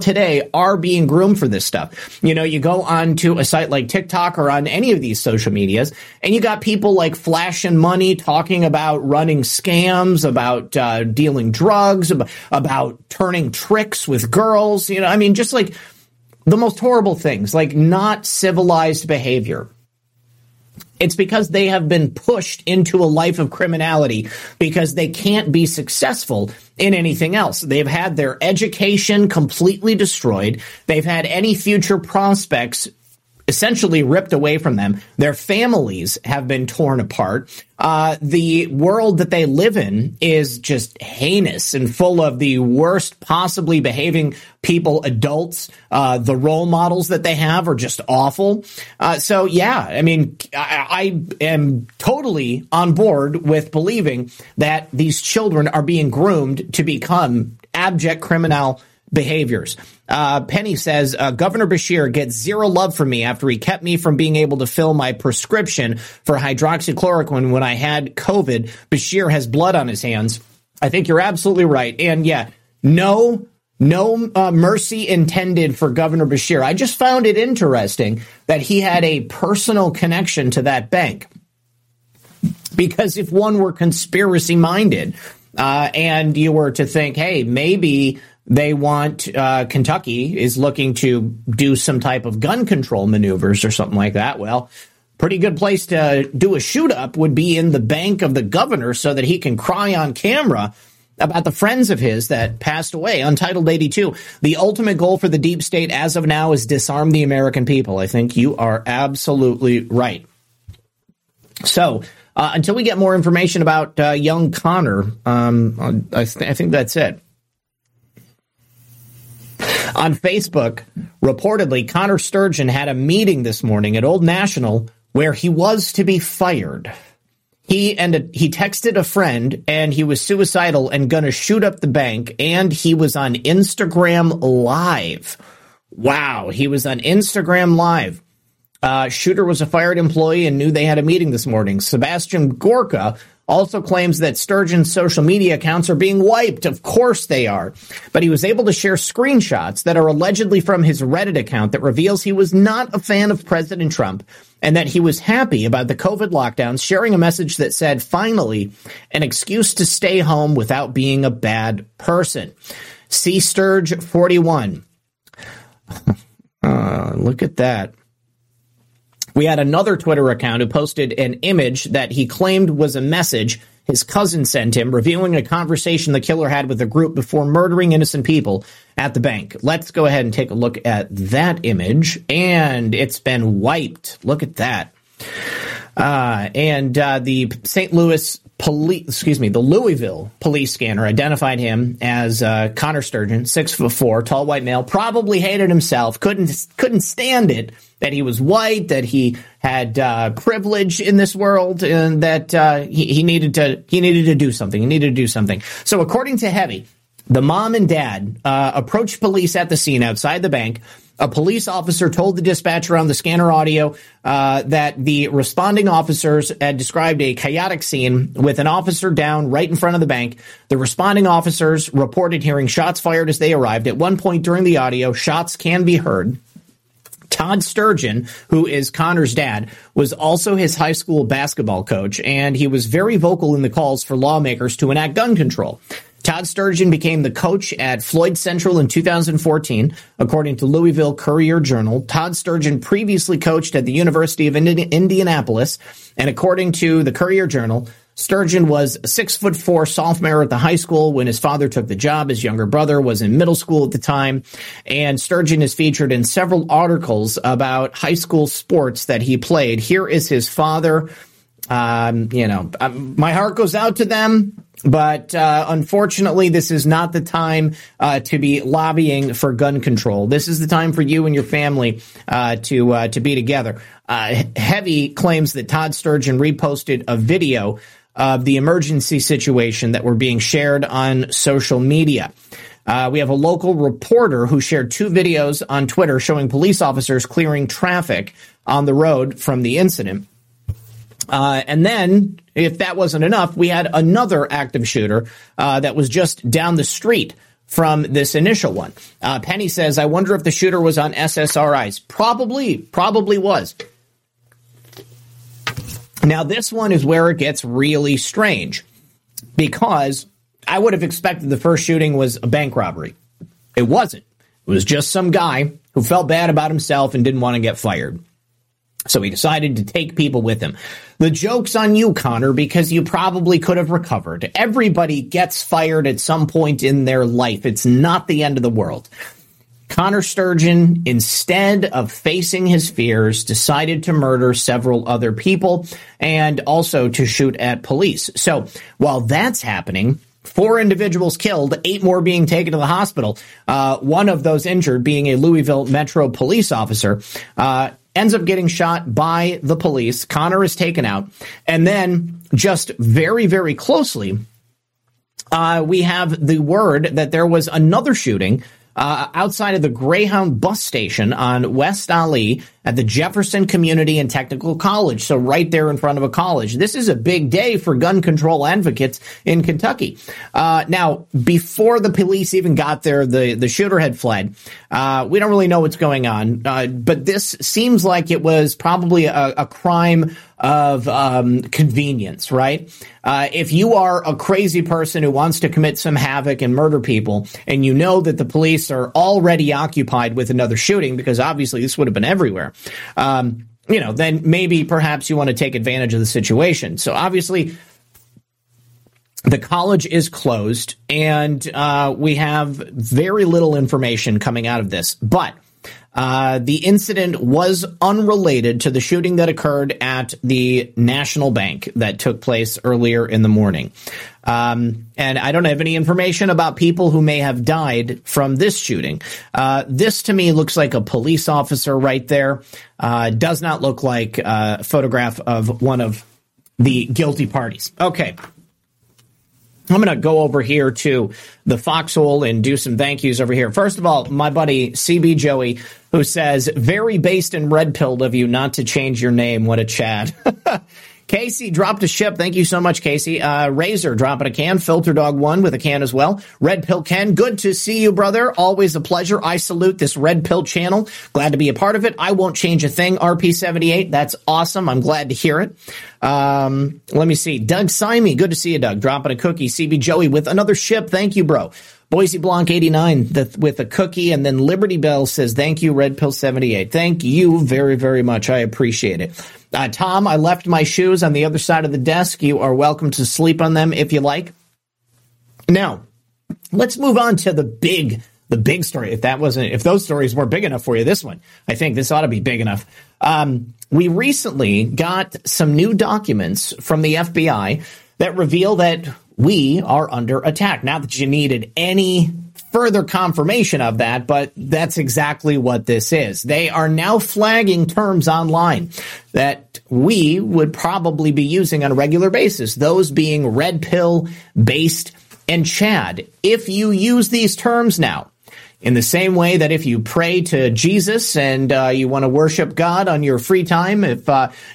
today are being groomed for this stuff. You know, you go on to a site like TikTok or on any of these social medias, and you got people like flashing money, talking about running scams, about dealing drugs, about turning tricks with girls. You know, I mean, just like the most horrible things, like not civilized behavior. It's because they have been pushed into a life of criminality because they can't be successful in anything else. They've had their education completely destroyed. They've had any future prospects essentially ripped away from them. Their families have been torn apart. The world that they live in is just heinous and full of the worst possibly behaving people, adults. The role models that they have are just awful. So, yeah, I mean, I am totally on board with believing that these children are being groomed to become abject criminal behaviors. Penny says, Governor Bashir gets zero love from me after he kept me from being able to fill my prescription for hydroxychloroquine when I had COVID. Bashir has blood on his hands. I think you're absolutely right. And yeah, no mercy intended for Governor Bashir. I just found it interesting that he had a personal connection to that bank, because if one were conspiracy minded and you were to think, hey, maybe they want Kentucky is looking to do some type of gun control maneuvers or something like that. Well, pretty good place to do a shoot up would be in the bank of the governor so that he can cry on camera about the friends of his that passed away. Untitled 82. The ultimate goal for the deep state as of now is disarm the American people. I think you are absolutely right. So until we get more information about young Connor, I think that's it. On Facebook, reportedly, Connor Sturgeon had a meeting this morning at Old National where he was to be fired. He texted a friend, and he was suicidal and going to shoot up the bank, and he was on Instagram Live. Wow, he was on Instagram Live. Shooter was a fired employee and knew they had a meeting this morning. Sebastian Gorka also claims that Sturgeon's social media accounts are being wiped. Of course they are. But he was able to share screenshots that are allegedly from his Reddit account that reveals he was not a fan of President Trump and that he was happy about the COVID lockdowns, sharing a message that said, finally, an excuse to stay home without being a bad person. C. Sturge 41. Look at that. We had another Twitter account who posted an image that he claimed was a message his cousin sent him, revealing a conversation the killer had with the group before murdering innocent people at the bank. Let's go ahead and take a look at that image. And it's been wiped. Look at that. The Louisville police scanner identified him as Connor Sturgeon, 6'4", tall white male, probably hated himself, couldn't stand it that he was white, that he had privilege in this world, and that he needed to do something. So according to Heavy, the mom and dad approached police at the scene outside the bank. A police officer told the dispatcher on the scanner audio that the responding officers had described a chaotic scene with an officer down right in front of the bank. The responding officers reported hearing shots fired as they arrived. At one point during the audio, shots can be heard. Todd Sturgeon, who is Connor's dad, was also his high school basketball coach, and he was very vocal in the calls for lawmakers to enact gun control. Todd Sturgeon became the coach at Floyd Central in 2014, according to Louisville Courier-Journal. Todd Sturgeon previously coached at the University of Indianapolis, and according to the Courier-Journal, Sturgeon was a 6'4" sophomore at the high school when his father took the job. His younger brother was in middle school at the time, and Sturgeon is featured in several articles about high school sports that he played. Here is his father. My heart goes out to them, but unfortunately, this is not the time to be lobbying for gun control. This is the time for you and your family to be together. Heavy claims that Todd Sturgeon reposted a video of the emergency situation that were being shared on social media. We have a local reporter who shared two videos on Twitter showing police officers clearing traffic on the road from the incident. And then, if that wasn't enough, we had another active shooter that was just down the street from this initial one. Penny says, I wonder if the shooter was on SSRIs. Probably was. Now, this one is where it gets really strange, because I would have expected the first shooting was a bank robbery. It wasn't. It was just some guy who felt bad about himself and didn't want to get fired. So he decided to take people with him. The joke's on you, Connor, because you probably could have recovered. Everybody gets fired at some point in their life. It's not the end of the world. Connor Sturgeon, instead of facing his fears, decided to murder several other people and also to shoot at police. So while that's happening, 4 individuals killed, 8 more being taken to the hospital. One of those injured being a Louisville Metro police officer, ends up getting shot by the police. Connor is taken out. And then just very, very closely, we have the word that there was another shooting outside of the Greyhound bus station on West Allee at the Jefferson Community and Technical College. So right there in front of a college. This is a big day for gun control advocates in Kentucky. Now, before the police even got there, the shooter had fled. We don't really know what's going on, but this seems like it was probably a crime of convenience, right? If you are a crazy person who wants to commit some havoc and murder people, and you know that the police are already occupied with another shooting, because obviously this would have been everywhere, then maybe perhaps you want to take advantage of the situation. So obviously the college is closed, and we have very little information coming out of this, but the incident was unrelated to the shooting that occurred at the National Bank that took place earlier in the morning. And I don't have any information about people who may have died from this shooting. This to me looks like a police officer right there. Does not look like a photograph of one of the guilty parties. Okay. I'm going to go over here to the foxhole and do some thank yous over here. First of all, my buddy CB Joey, who says, very based and red-pilled of you not to change your name. What a Chad. Casey dropped a ship. Thank you so much, Casey. Razor dropping a can. Filter Dog 1 with a can as well. Red Pill Ken, good to see you, brother. Always a pleasure. I salute this Red Pill channel. Glad to be a part of it. I won't change a thing. RP78, that's awesome. I'm glad to hear it. Let me see. Doug Simey, good to see you, Doug. Dropping a cookie. CB Joey with another ship. Thank you, bro. Boise Blanc 89 with a cookie, and then Liberty Bell says, thank you, Red Pill 78. Thank you very, very much. I appreciate it. Tom, I left my shoes on the other side of the desk. You are welcome to sleep on them if you like. Now, let's move on to the big story. If those stories weren't big enough for you, this one, I think this ought to be big enough. We recently got some new documents from the FBI that reveal that we are under attack. Not that you needed any further confirmation of that, but that's exactly what this is. They are now flagging terms online that we would probably be using on a regular basis, those being red pill, based, and Chad. If you use these terms now, in the same way that if you pray to Jesus and you want to worship God on your free time, if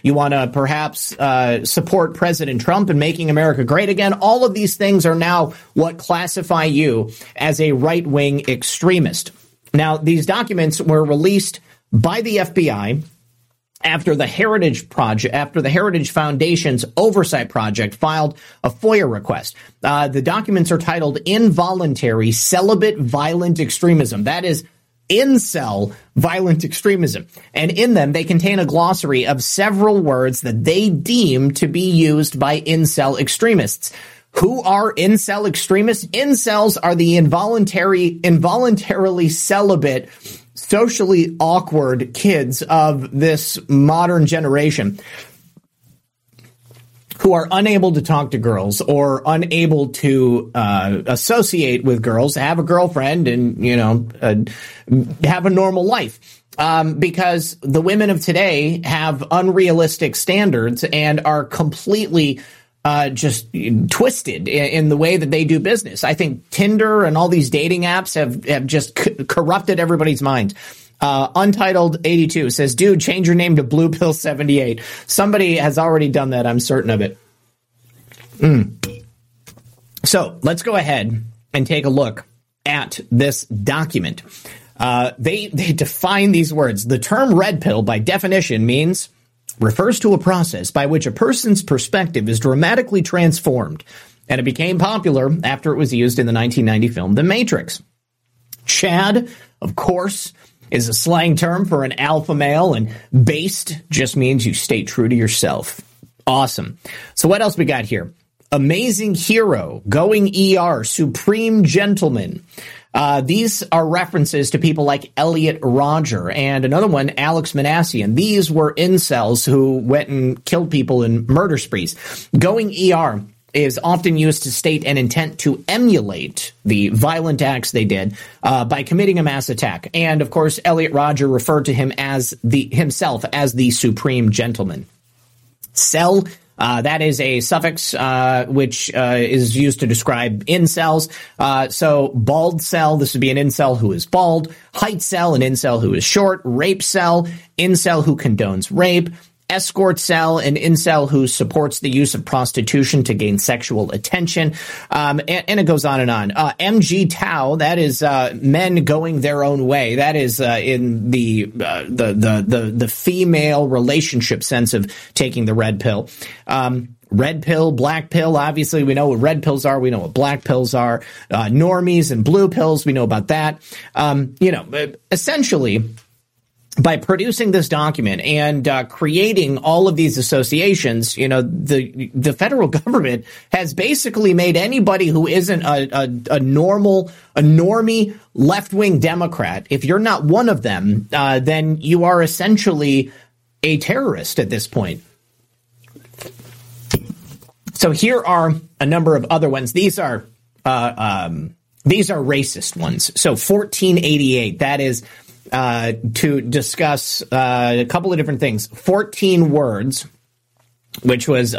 you want to perhaps support President Trump and making America great again, all of these things are now what classify you as a right-wing extremist. Now, these documents were released by the FBI after the Heritage Project, after the Heritage Foundation's oversight project filed a FOIA request. The documents are titled Involuntary Celibate Violent Extremism. That is incel violent extremism. And in them, they contain a glossary of several words that they deem to be used by incel extremists. Who are incel extremists? Incels are the involuntarily celibate, socially awkward kids of this modern generation who are unable to talk to girls or unable to associate with girls, have a girlfriend, and, have a normal life. Because the women of today have unrealistic standards and are completely just twisted in the way that they do business. I think Tinder and all these dating apps have just corrupted everybody's mind. Untitled 82 says, dude, change your name to Blue Pill 78. Somebody has already done that. I'm certain of it. So let's go ahead and take a look at this document. They define these words. The term red pill, by definition, means refers to a process by which a person's perspective is dramatically transformed, and it became popular after it was used in the 1990 film The Matrix. Chad, of course, is a slang term for an alpha male, and based just means you stay true to yourself. Awesome. So what else we got here? Amazing hero, going ER, supreme gentleman. These are references to people like Elliot Roger and another one, Alex Manassian. These were incels who went and killed people in murder sprees. Going ER is often used to state an intent to emulate the violent acts they did by committing a mass attack. And, of course, Elliot Roger referred to him as himself as the supreme gentleman. Cell, that is a suffix which is used to describe incels. So bald cell, this would be an incel who is bald. Height cell, an incel who is short. Rape cell, incel who condones rape. Escort cell, an incel who supports the use of prostitution to gain sexual attention. And it goes on and on. MG Tao, that is men going their own way. That is in the female relationship sense of taking the red pill. Red pill, black pill, obviously we know what red pills are. We know what black pills are. Normies and blue pills, we know about that. Essentially, by producing this document and creating all of these associations, the federal government has basically made anybody who isn't a normie left-wing Democrat, if you're not one of them, then you are essentially a terrorist at this point. So here are a number of other ones. These are racist ones. So 1488, that is to discuss a couple of different things. 14 words, which was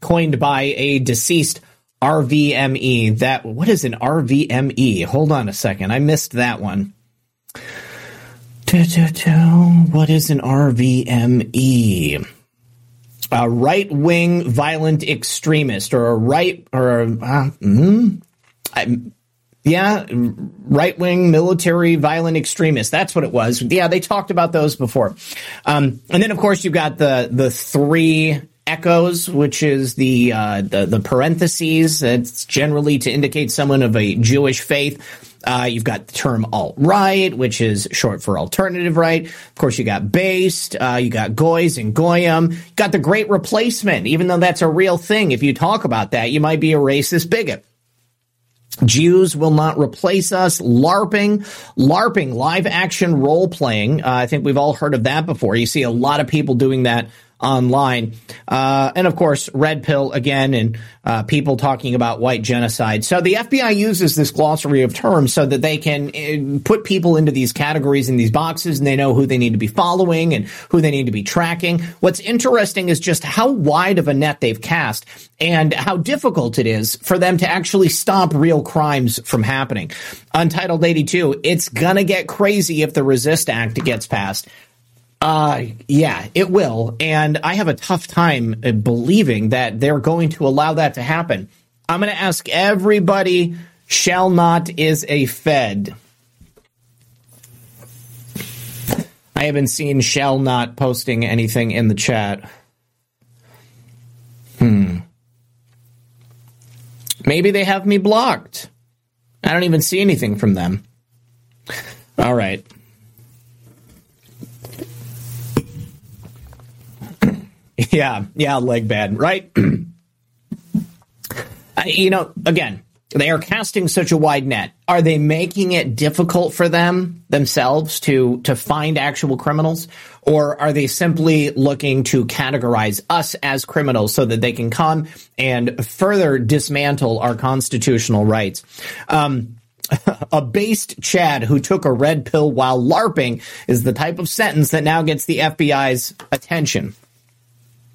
coined by a deceased RVME. What is an RVME? Hold on a second. I missed that one. What is an RVME? A right-wing violent extremist or a right or right-wing military violent extremists. That's what it was. Yeah, they talked about those before. And then, of course, you've got the three echoes, which is the parentheses. That's generally to indicate someone of a Jewish faith. You've got the term alt-right, which is short for alternative right. Of course, you got based. You got goys and goyim. You got the Great Replacement, even though that's a real thing. If you talk about that, you might be a racist bigot. Jews will not replace us. LARPing, live action role playing. I think we've all heard of that before. You see a lot of people doing that online. And of course, red pill again, and people talking about white genocide. So the FBI uses this glossary of terms so that they can put people into these categories in these boxes, and they know who they need to be following and who they need to be tracking. What's interesting is just how wide of a net they've cast and how difficult it is for them to actually stop real crimes from happening. Untitled 82, it's gonna get crazy if the Resist Act gets passed. Yeah, it will. And I have a tough time believing that they're going to allow that to happen. I'm going to ask everybody, shall not is a fed. I haven't seen shall not posting anything in the chat. Maybe they have me blocked. I don't even see anything from them. All right. Yeah, leg bad, right? Again, they are casting such a wide net. Are they making it difficult for themselves to find actual criminals? Or are they simply looking to categorize us as criminals so that they can come and further dismantle our constitutional rights? A based Chad who took a red pill while LARPing is the type of sentence that now gets the FBI's attention.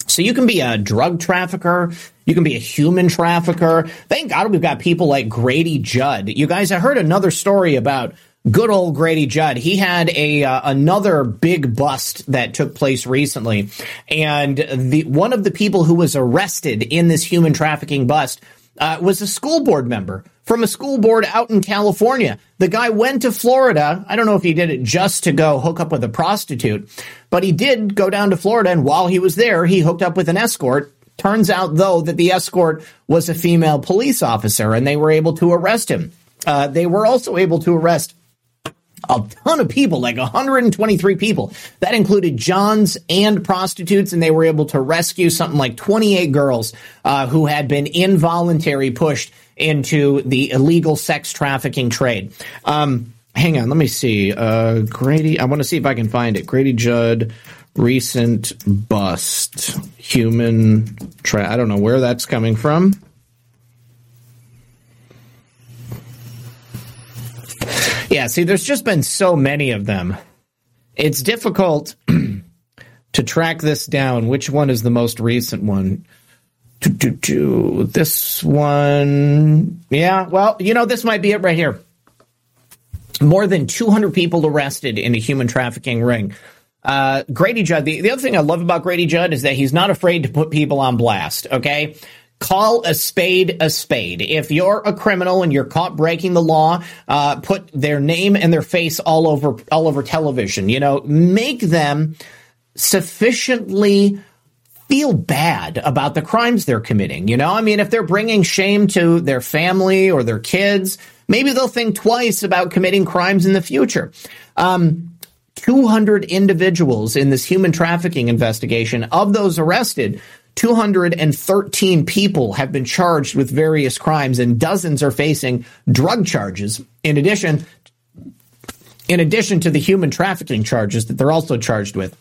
So you can be a drug trafficker. You can be a human trafficker. Thank God we've got people like Grady Judd. You guys, I heard another story about good old Grady Judd. He had another big bust that took place recently. And one of the people who was arrested in this human trafficking bust was a school board member from a school board out in California. The guy went to Florida. I don't know if he did it just to go hook up with a prostitute, but he did go down to Florida, and while he was there, he hooked up with an escort. Turns out, though, that the escort was a female police officer, and they were able to arrest him. They were also able to arrest a ton of people, like 123 people. That included Johns and prostitutes, and they were able to rescue something like 28 girls who had been involuntarily pushed into the illegal sex trafficking trade. Hang on, let me see. Grady, I want to see if I can find it. Grady Judd, recent bust, human trafficking. I don't know where that's coming from. Yeah, see, there's just been so many of them. It's difficult to track this down. Which one is the most recent one? This one. Yeah, well, you know, this might be it right here. More than 200 people arrested in a human trafficking ring. Grady Judd, the other thing I love about Grady Judd is that he's not afraid to put people on blast, okay? Call a spade a spade. If you're a criminal and you're caught breaking the law, put their name and their face all over television. You know, make them sufficiently feel bad about the crimes they're committing. You know, I mean, if they're bringing shame to their family or their kids, maybe they'll think twice about committing crimes in the future. 200 individuals in this human trafficking investigation. Of those arrested, 213 people have been charged with various crimes, and dozens are facing drug charges. In addition to the human trafficking charges that they're also charged with,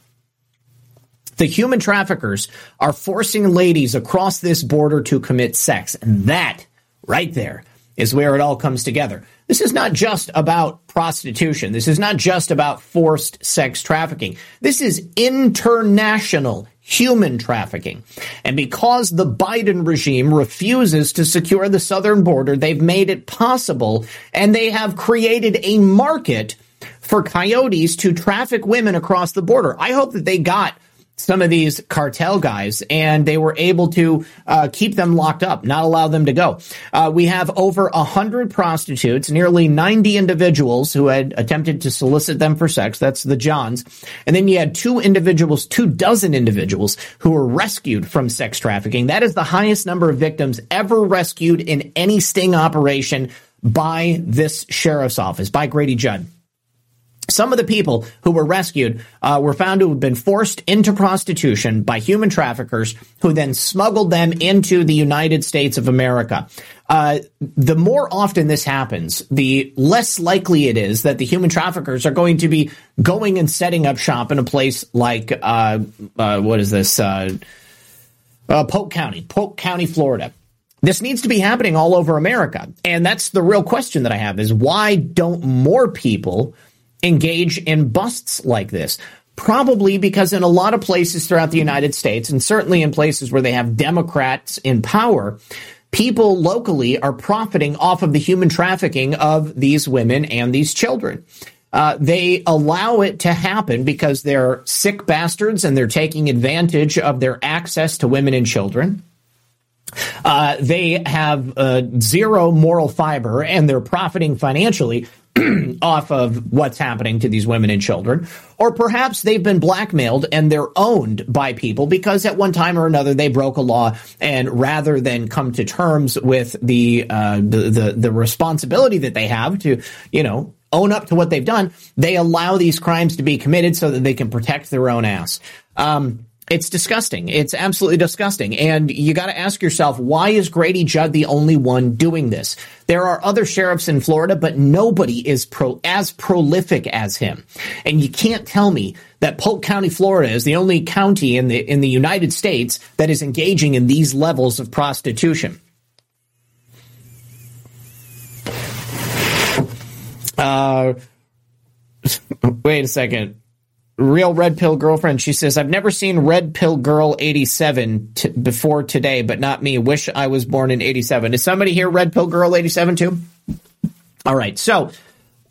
the human traffickers are forcing ladies across this border to commit sex. And that right there is where it all comes together. This is not just about prostitution. This is not just about forced sex trafficking. This is international human trafficking. And because the Biden regime refuses to secure the southern border, they've made it possible, and they have created a market for coyotes to traffic women across the border. I hope that they got some of these cartel guys, and they were able to keep them locked up, not allow them to go. We have over 100 prostitutes, nearly 90 individuals who had attempted to solicit them for sex. That's the Johns. And then you had two dozen individuals who were rescued from sex trafficking. That is the highest number of victims ever rescued in any sting operation by this sheriff's office, by Grady Judd. Some of the people who were rescued were found to have been forced into prostitution by human traffickers who then smuggled them into the United States of America. The more often this happens, the less likely it is that the human traffickers are going to be going and setting up shop in a place like, Polk County, Florida. This needs to be happening all over America. And that's the real question that I have is, why don't more people engage in busts like this? Probably because in a lot of places throughout the United States, and certainly in places where they have Democrats in power, people locally are profiting off of the human trafficking of these women and these children. They allow it to happen because they're sick bastards and they're taking advantage of their access to women and children. They have zero moral fiber, and they're profiting financially off of what's happening to these women and children. Or perhaps they've been blackmailed and they're owned by people because at one time or another they broke a law, and rather than come to terms with the responsibility that they have to, you know, own up to what they've done, they allow these crimes to be committed so that they can protect their own ass. It's disgusting. It's absolutely disgusting. And you got to ask yourself, why is Grady Judd the only one doing this? There are other sheriffs in Florida, but nobody is as prolific as him. And you can't tell me that Polk County, Florida is the only county in the United States that is engaging in these levels of prostitution. Wait a second. Real Red Pill Girlfriend, she says, I've never seen Red Pill Girl 87 before today, but not me. Wish I was born in 87. Is somebody here Red Pill Girl 87 too? All right, so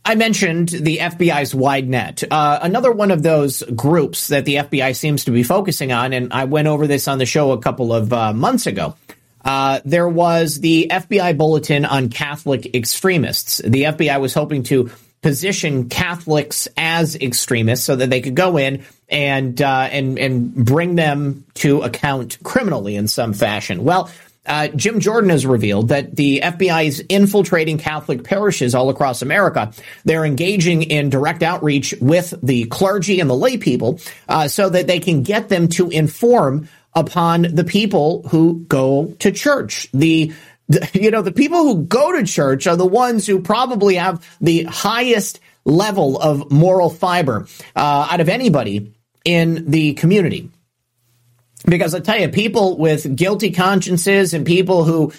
I mentioned the FBI's wide net. Another one of those groups that the FBI seems to be focusing on, and I went over this on the show a couple of months ago, There was the FBI bulletin on Catholic extremists. The FBI was hoping to position Catholics as extremists so that they could go in and bring them to account criminally in some fashion. Well, Jim Jordan has revealed that the FBI is infiltrating Catholic parishes all across America. They're engaging in direct outreach with the clergy and the lay people so that they can get them to inform upon the people who go to church. The people who go to church are the ones who probably have the highest level of moral fiber out of anybody in the community. Because I tell you, people with guilty consciences and people who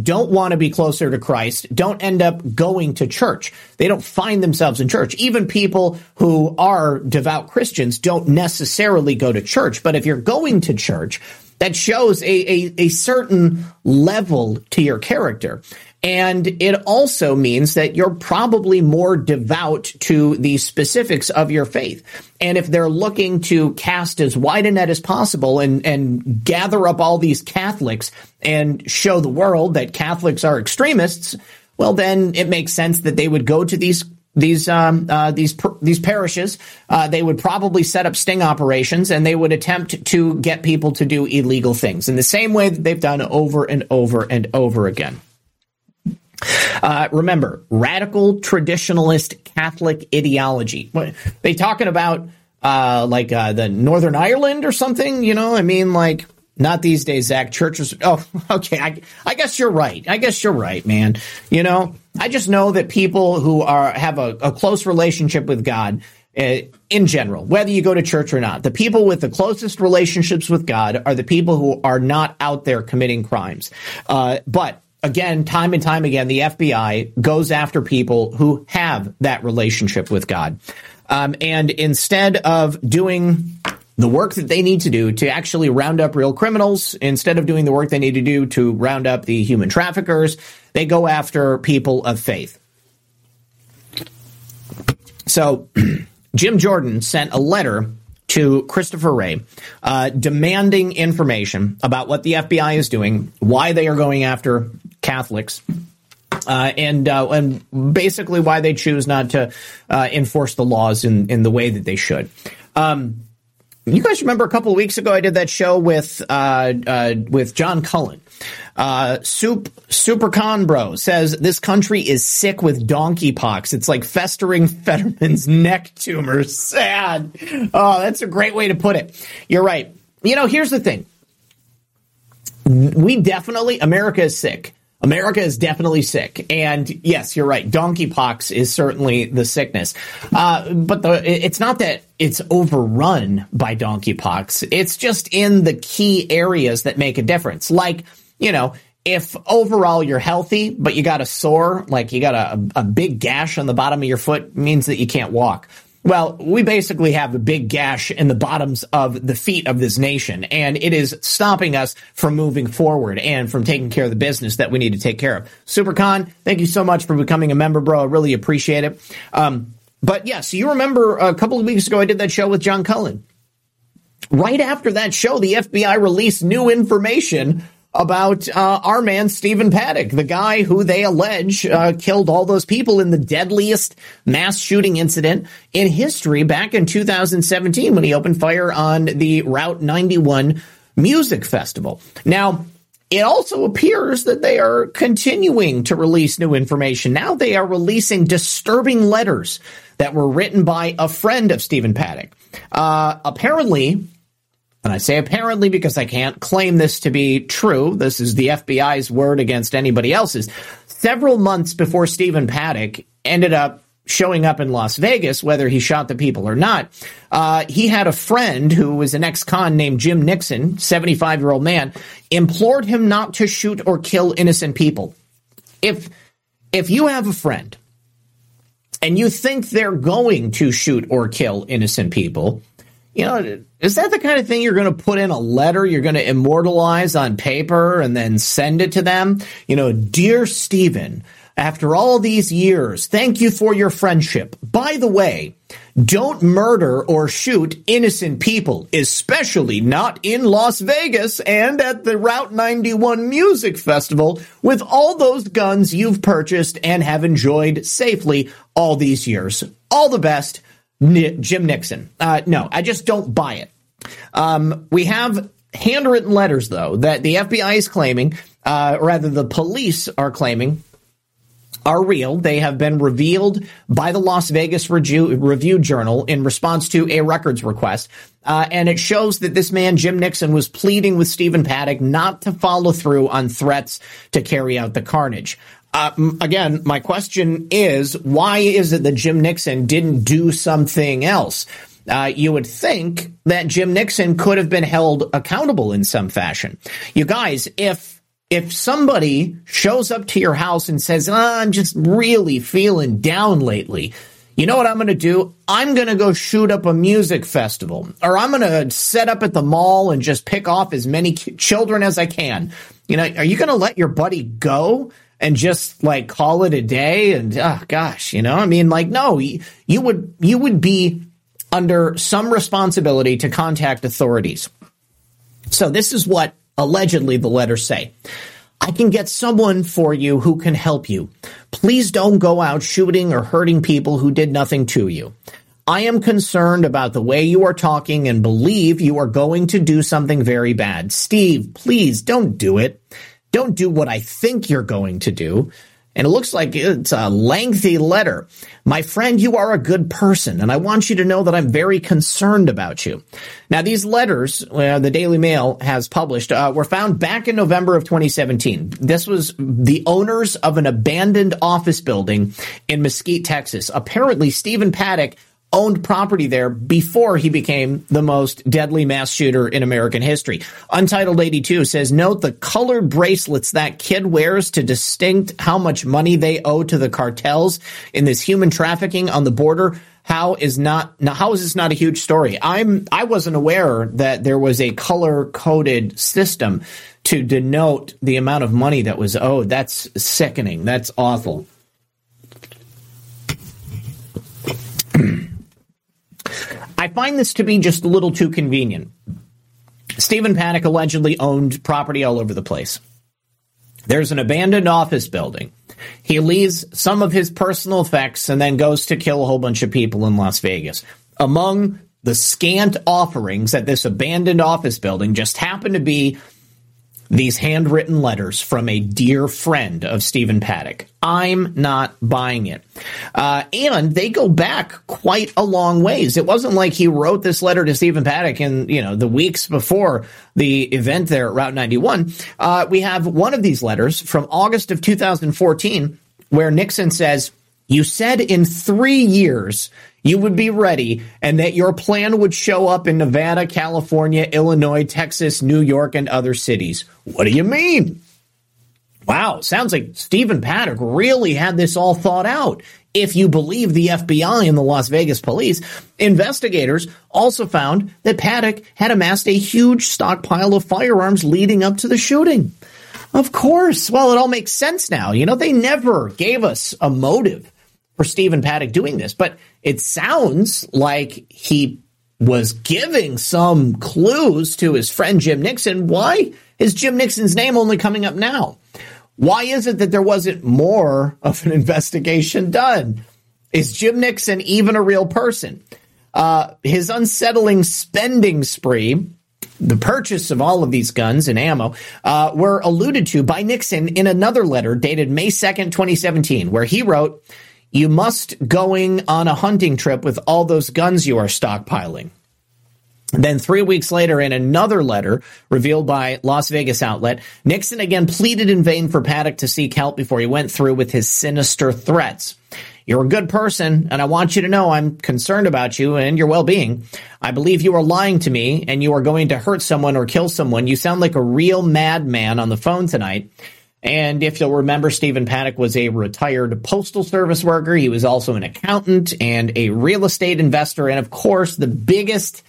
don't want to be closer to Christ don't end up going to church. They don't find themselves in church. Even people who are devout Christians don't necessarily go to church. But if you're going to church, that shows a certain level to your character. And it also means that you're probably more devout to the specifics of your faith. And if they're looking to cast as wide a net as possible and gather up all these Catholics and show the world that Catholics are extremists, well, then it makes sense that they would go to these parishes. They would probably set up sting operations, and they would attempt to get people to do illegal things in the same way that they've done over and over and over again. Remember, radical traditionalist Catholic ideology. They talking about the Northern Ireland or something? You know, I mean, like, not these days, Zach. Churches. Oh, okay. I guess you're right. I guess you're right, man. You know, I just know that people who have a close relationship with God in general, whether you go to church or not, the people with the closest relationships with God are the people who are not out there committing crimes. But again, time and time again, the FBI goes after people who have that relationship with God. And instead of doing the work that they need to do to actually round up real criminals, instead of doing the work they need to do to round up the human traffickers, they go after people of faith. So Jim Jordan sent a letter to Christopher Wray, demanding information about what the FBI is doing, why they are going after Catholics, and basically why they choose not to enforce the laws in the way that they should. You guys remember a couple of weeks ago I did that show with John Cullen. Superconbro says this country is sick with donkeypox. It's like festering Fetterman's neck tumor. Sad. Oh, that's a great way to put it. You're right. You know, here's the thing. America is sick. America is definitely sick. And yes, you're right. Donkeypox is certainly the sickness. But it's not that it's overrun by donkeypox. It's just in the key areas that make a difference. Like, you know, if overall you're healthy, but you got a sore, like you got a big gash on the bottom of your foot, means that you can't walk. Well, we basically have a big gash in the bottoms of the feet of this nation, and it is stopping us from moving forward and from taking care of the business that we need to take care of. SuperCon, thank you so much for becoming a member, bro. I really appreciate it. But yes, you remember a couple of weeks ago I did that show with John Cullen. Right after that show, the FBI released new information about our man, Stephen Paddock, the guy who they allege killed all those people in the deadliest mass shooting incident in history back in 2017 when he opened fire on the Route 91 Music Festival. Now, it also appears that they are continuing to release new information. Now they are releasing disturbing letters that were written by a friend of Stephen Paddock. Apparently, and I say apparently because I can't claim this to be true, this is the FBI's word against anybody else's, several months before Stephen Paddock ended up showing up in Las Vegas, whether he shot the people or not, he had a friend who was an ex-con named Jim Nixon, 75-year-old man, implored him not to shoot or kill innocent people. If you have a friend and you think they're going to shoot or kill innocent people, you know, is that the kind of thing you're going to put in a letter, you're going to immortalize on paper and then send it to them? You know, dear Stephen, after all these years, thank you for your friendship. By the way, Don't murder or shoot innocent people, especially not in Las Vegas and at the Route 91 Music Festival with all those guns you've purchased and have enjoyed safely all these years. All the best, Jim Nixon. No, I just don't buy it. We have handwritten letters, though, that the FBI is claiming, rather the police are claiming, are real. They have been revealed by the Las Vegas Review Journal in response to a records request. And it shows that this man, Jim Nixon, was pleading with Stephen Paddock not to follow through on threats to carry out the carnage. Again, my question is, why is it that Jim Nixon didn't do something else? You would think that Jim Nixon could have been held accountable in some fashion. You guys, if somebody shows up to your house and says, I'm just really feeling down lately, you know what I'm going to do? I'm going to go shoot up a music festival, or I'm going to set up at the mall and just pick off as many children as I can. You know, are you going to let your buddy go and just like call it a day? And no, you would be under some responsibility to contact authorities. So this is what allegedly the letters say. I can get someone for you who can help you. Please don't go out shooting or hurting people who did nothing to you. I am concerned about the way you are talking and believe you are going to do something very bad. Steve, please don't do it. Don't do what I think you're going to do. And it looks like it's a lengthy letter. My friend, you are a good person, and I want you to know that I'm very concerned about you. Now, these letters the Daily Mail has published were found back in November of 2017. This was the owners of an abandoned office building in Mesquite, Texas. Apparently, Stephen Paddock owned property there before he became the most deadly mass shooter in American history. Untitled 82 says, note the colored bracelets that kid wears to distinct how much money they owe to the cartels in this human trafficking on the border. How is this not a huge story? I wasn't aware that there was a color-coded system to denote the amount of money that was owed. That's sickening. That's awful. I find this to be just a little too convenient. Stephen Paddock allegedly owned property all over the place. There's an abandoned office building. He leaves some of his personal effects and then goes to kill a whole bunch of people in Las Vegas. Among the scant offerings at this abandoned office building just happened to be these handwritten letters from a dear friend of Stephen Paddock. I'm not buying it. And they go back quite a long ways. It wasn't like he wrote this letter to Stephen Paddock in, the weeks before the event there at Route 91. We have one of these letters from August of 2014 where Nixon says, you said in 3 years you would be ready and that your plan would show up in Nevada, California, Illinois, Texas, New York, and other cities. What do you mean? Wow, sounds like Stephen Paddock really had this all thought out. If you believe the FBI and the Las Vegas police, investigators also found that Paddock had amassed a huge stockpile of firearms leading up to the shooting. Of course. Well, it all makes sense now. They never gave us a motive for Stephen Paddock doing this, but it sounds like he was giving some clues to his friend Jim Nixon. Why is Jim Nixon's name only coming up now? Why is it that there wasn't more of an investigation done? Is Jim Nixon even a real person? His unsettling spending spree, the purchase of all of these guns and ammo, were alluded to by Nixon in another letter dated May 2nd, 2017, where he wrote, you must going on a hunting trip with all those guns you are stockpiling. Then 3 weeks later, in another letter revealed by Las Vegas outlet, Nixon again pleaded in vain for Paddock to seek help before he went through with his sinister threats. You're a good person, and I want you to know I'm concerned about you and your well-being. I believe you are lying to me, and you are going to hurt someone or kill someone. You sound like a real madman on the phone tonight. And if you'll remember, Stephen Paddock was a retired Postal Service worker. He was also an accountant and a real estate investor. And, of course, the biggest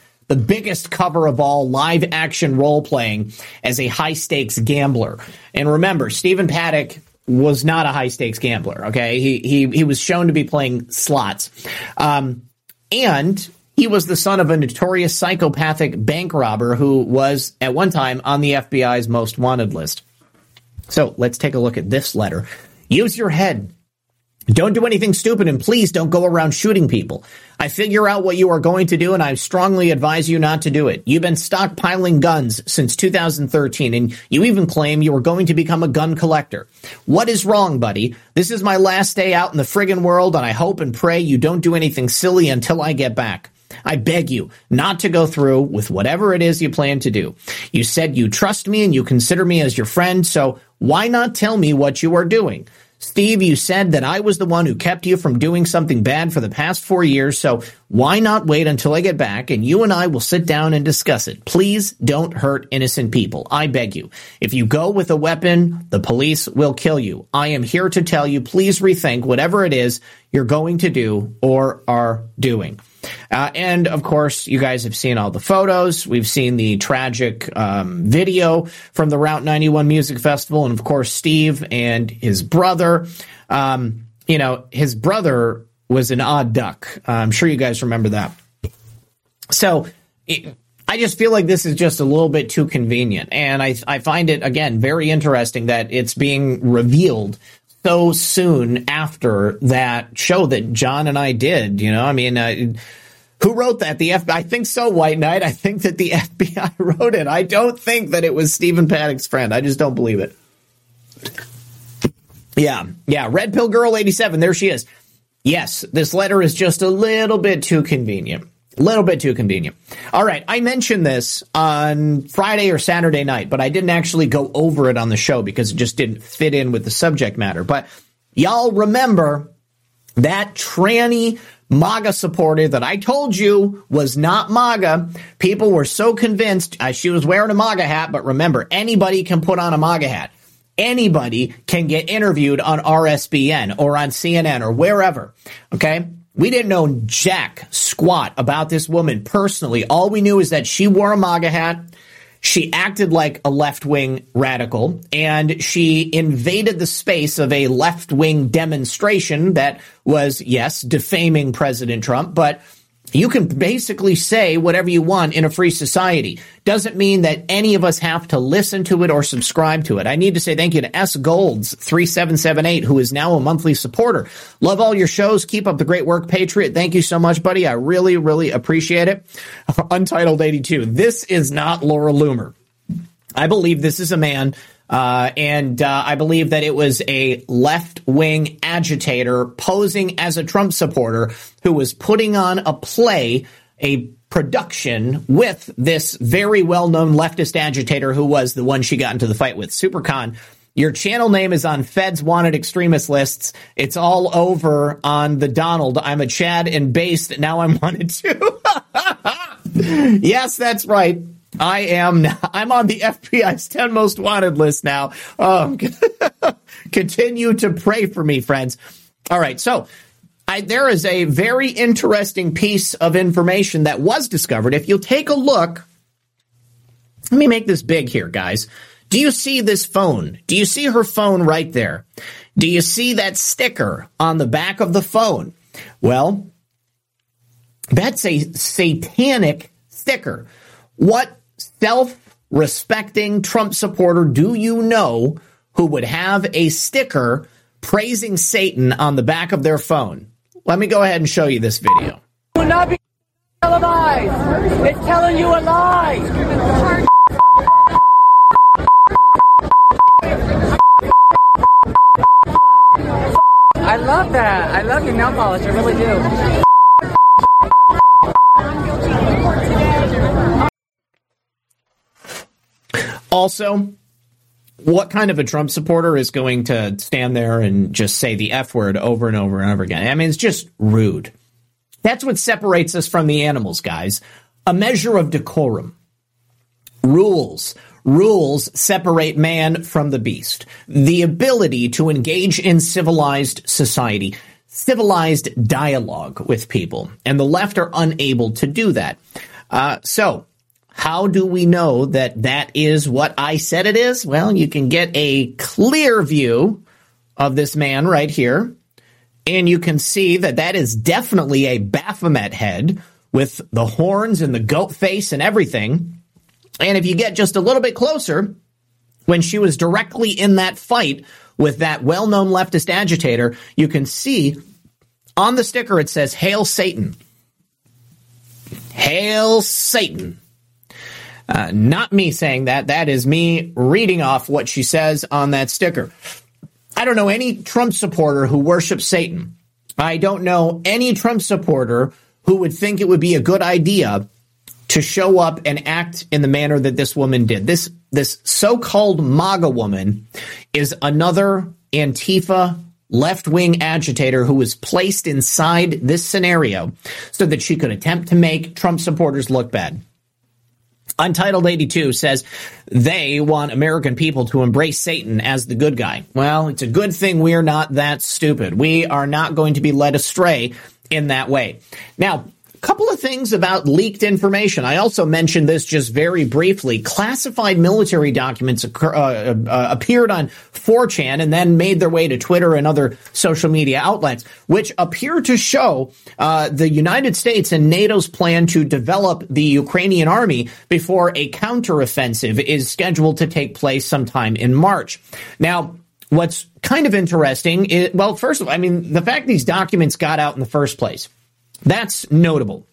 cover of all, live action role playing as a high stakes gambler. And remember, Stephen Paddock was not a high stakes gambler. OK, he was shown to be playing slots. And he was the son of a notorious psychopathic bank robber who was at one time on the FBI's most wanted list. So let's take a look at this letter. Use your head. Don't do anything stupid, and please don't go around shooting people. I figure out what you are going to do, and I strongly advise you not to do it. You've been stockpiling guns since 2013, and you even claim you were going to become a gun collector. What is wrong, buddy? This is my last day out in the friggin' world, and I hope and pray you don't do anything silly until I get back. I beg you not to go through with whatever it is you plan to do. You said you trust me and you consider me as your friend, so why not tell me what you are doing? Steve, you said that I was the one who kept you from doing something bad for the past 4 years, so why not wait until I get back and you and I will sit down and discuss it? Please don't hurt innocent people. I beg you. If you go with a weapon, the police will kill you. I am here to tell you, please rethink whatever it is you're going to do or are doing. And, of course, you guys have seen all the photos. We've seen the tragic video from the Route 91 Music Festival. And, of course, Steve and his brother. You know, his brother was an odd duck. I'm sure you guys remember that. So I just feel like this is just a little bit too convenient. And I find it, again, very interesting that it's being revealed so soon after that show that John and I did. You know, I mean, who wrote that? The FBI. I think so, White Knight. I think that the FBI wrote it. I don't think that it was Stephen Paddock's friend. I just don't believe it. Yeah. Red Pill Girl 87. There she is. Yes, this letter is just a little bit too convenient. All right. I mentioned this on Friday or Saturday night, but I didn't actually go over it on the show because it just didn't fit in with the subject matter. But y'all remember that tranny MAGA supporter that I told you was not MAGA. People were so convinced she was wearing a MAGA hat. But remember, anybody can put on a MAGA hat. Anybody can get interviewed on RSBN or on CNN or wherever. Okay. We didn't know jack squat about this woman personally. All we knew is that she wore a MAGA hat. She acted like a left-wing radical, and she invaded the space of a left-wing demonstration that was, yes, defaming President Trump, but you can basically say whatever you want in a free society. Doesn't mean that any of us have to listen to it or subscribe to it. I need to say thank you to S. Golds 3778, who is now a monthly supporter. Love all your shows. Keep up the great work, Patriot. Thank you so much, buddy. I really, really appreciate it. Untitled 82. This is not Laura Loomer. I believe this is a man. And I believe that it was a left-wing agitator posing as a Trump supporter who was putting on a play, a production with this very well-known leftist agitator who was the one she got into the fight with. SuperCon, your channel name is on Fed's Wanted Extremist lists. It's all over on the Donald. I'm a Chad and based. Now I'm wanted too. Yes, that's right. I'm on the FBI's 10 most wanted list now. Continue to pray for me, friends. All right. So there is a very interesting piece of information that was discovered. If you'll take a look, let me make this big here, guys. Do you see this phone? Do you see her phone right there? Do you see that sticker on the back of the phone? Well, that's a satanic sticker. What self-respecting Trump supporter do you know who would have a sticker praising Satan on the back of their phone? Let me go ahead and show you this video. Will not be televised. It's telling you a lie. I love that. I love your nail polish. I really do. Also, what kind of a Trump supporter is going to stand there and just say the F word over and over and over again? I mean, it's just rude. That's what separates us from the animals, guys. A measure of decorum. Rules. Rules separate man from the beast. The ability to engage in civilized society, civilized dialogue with people. And the left are unable to do that. So how do we know that that is what I said it is? Well, you can get a clear view of this man right here And you can see that that is definitely a Baphomet head with the horns and the goat face and everything. And if you get just a little bit closer, when she was directly in that fight with that well-known leftist agitator, you can see on the sticker it says, "Hail Satan." Hail Satan. Not me saying that. That is me reading off what she says on that sticker. I don't know any Trump supporter who worships Satan. I don't know any Trump supporter who would think it would be a good idea to show up and act in the manner that this woman did. This so-called MAGA woman is another Antifa left-wing agitator who was placed inside this scenario so that she could attempt to make Trump supporters look bad. Untitled 82 says they want American people to embrace Satan as the good guy. Well, it's a good thing we're not that stupid. We are not going to be led astray in that way. Now, a couple of things about leaked information. I also mentioned this just very briefly. Classified military documents appeared on 4chan and then made their way to Twitter and other social media outlets, which appear to show the United States and NATO's plan to develop the Ukrainian army before a counteroffensive is scheduled to take place sometime in March. Now, what's kind of interesting is, well, first of all, I mean, the fact these documents got out in the first place, that's notable.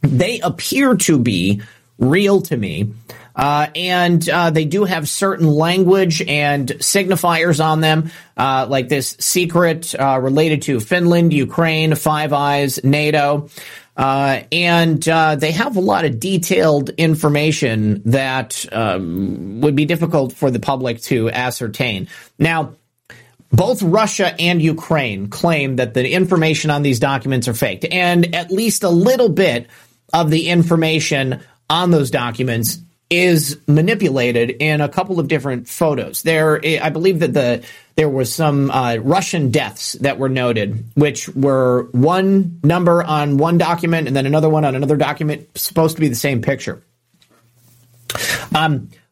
They appear to be real to me, and they do have certain language and signifiers on them, like this secret related to Finland, Ukraine, Five Eyes, NATO, and they have a lot of detailed information that would be difficult for the public to ascertain. Now, both Russia and Ukraine claim that the information on these documents are faked, and at least a little bit of the information on those documents is manipulated in a couple of different photos. There, I believe that there was some Russian deaths that were noted, which were one number on one document and then another one on another document, supposed to be the same picture.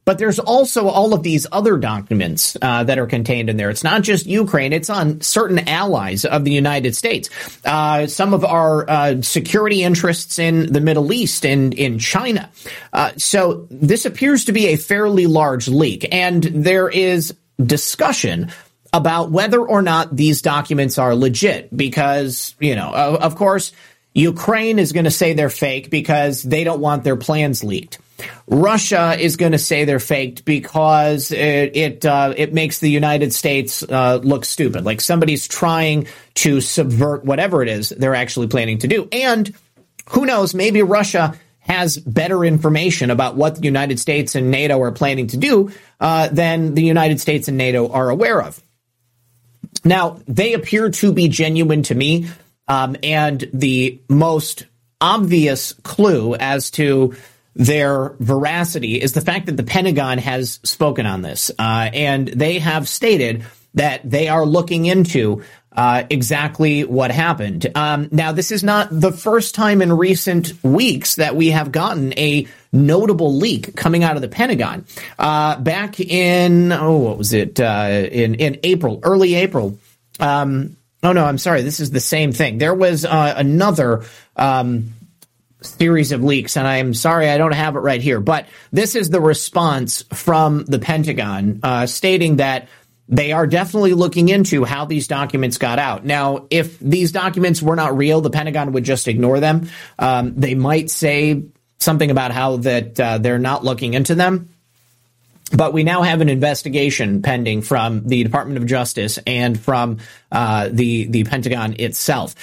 But there's also all of these other documents that are contained in there. It's not just Ukraine. It's on certain allies of the United States. Some of our security interests in the Middle East and in China. So this appears to be a fairly large leak. And there is discussion about whether or not these documents are legit because, you know, of course, Ukraine is going to say they're fake because they don't want their plans leaked. Russia is going to say they're faked because it makes the United States look stupid, like somebody's trying to subvert whatever it is they're actually planning to do. And who knows, maybe Russia has better information about what the United States and NATO are planning to do than the United States and NATO are aware of. Now, they appear to be genuine to me, and the most obvious clue as to their veracity is the fact that the Pentagon has spoken on this, and they have stated that they are looking into exactly what happened. Now, this is not the first time in recent weeks that we have gotten a notable leak coming out of the Pentagon. Back in in April, early April. This is the same thing. There was another series of leaks, and I'm sorry I don't have it right here, but this is the response from the Pentagon stating that they are definitely looking into how these documents got out. Now, if these documents were not real, the Pentagon would just ignore them. They might say something about how that they're not looking into them. But we now have an investigation pending from the Department of Justice and from the Pentagon itself.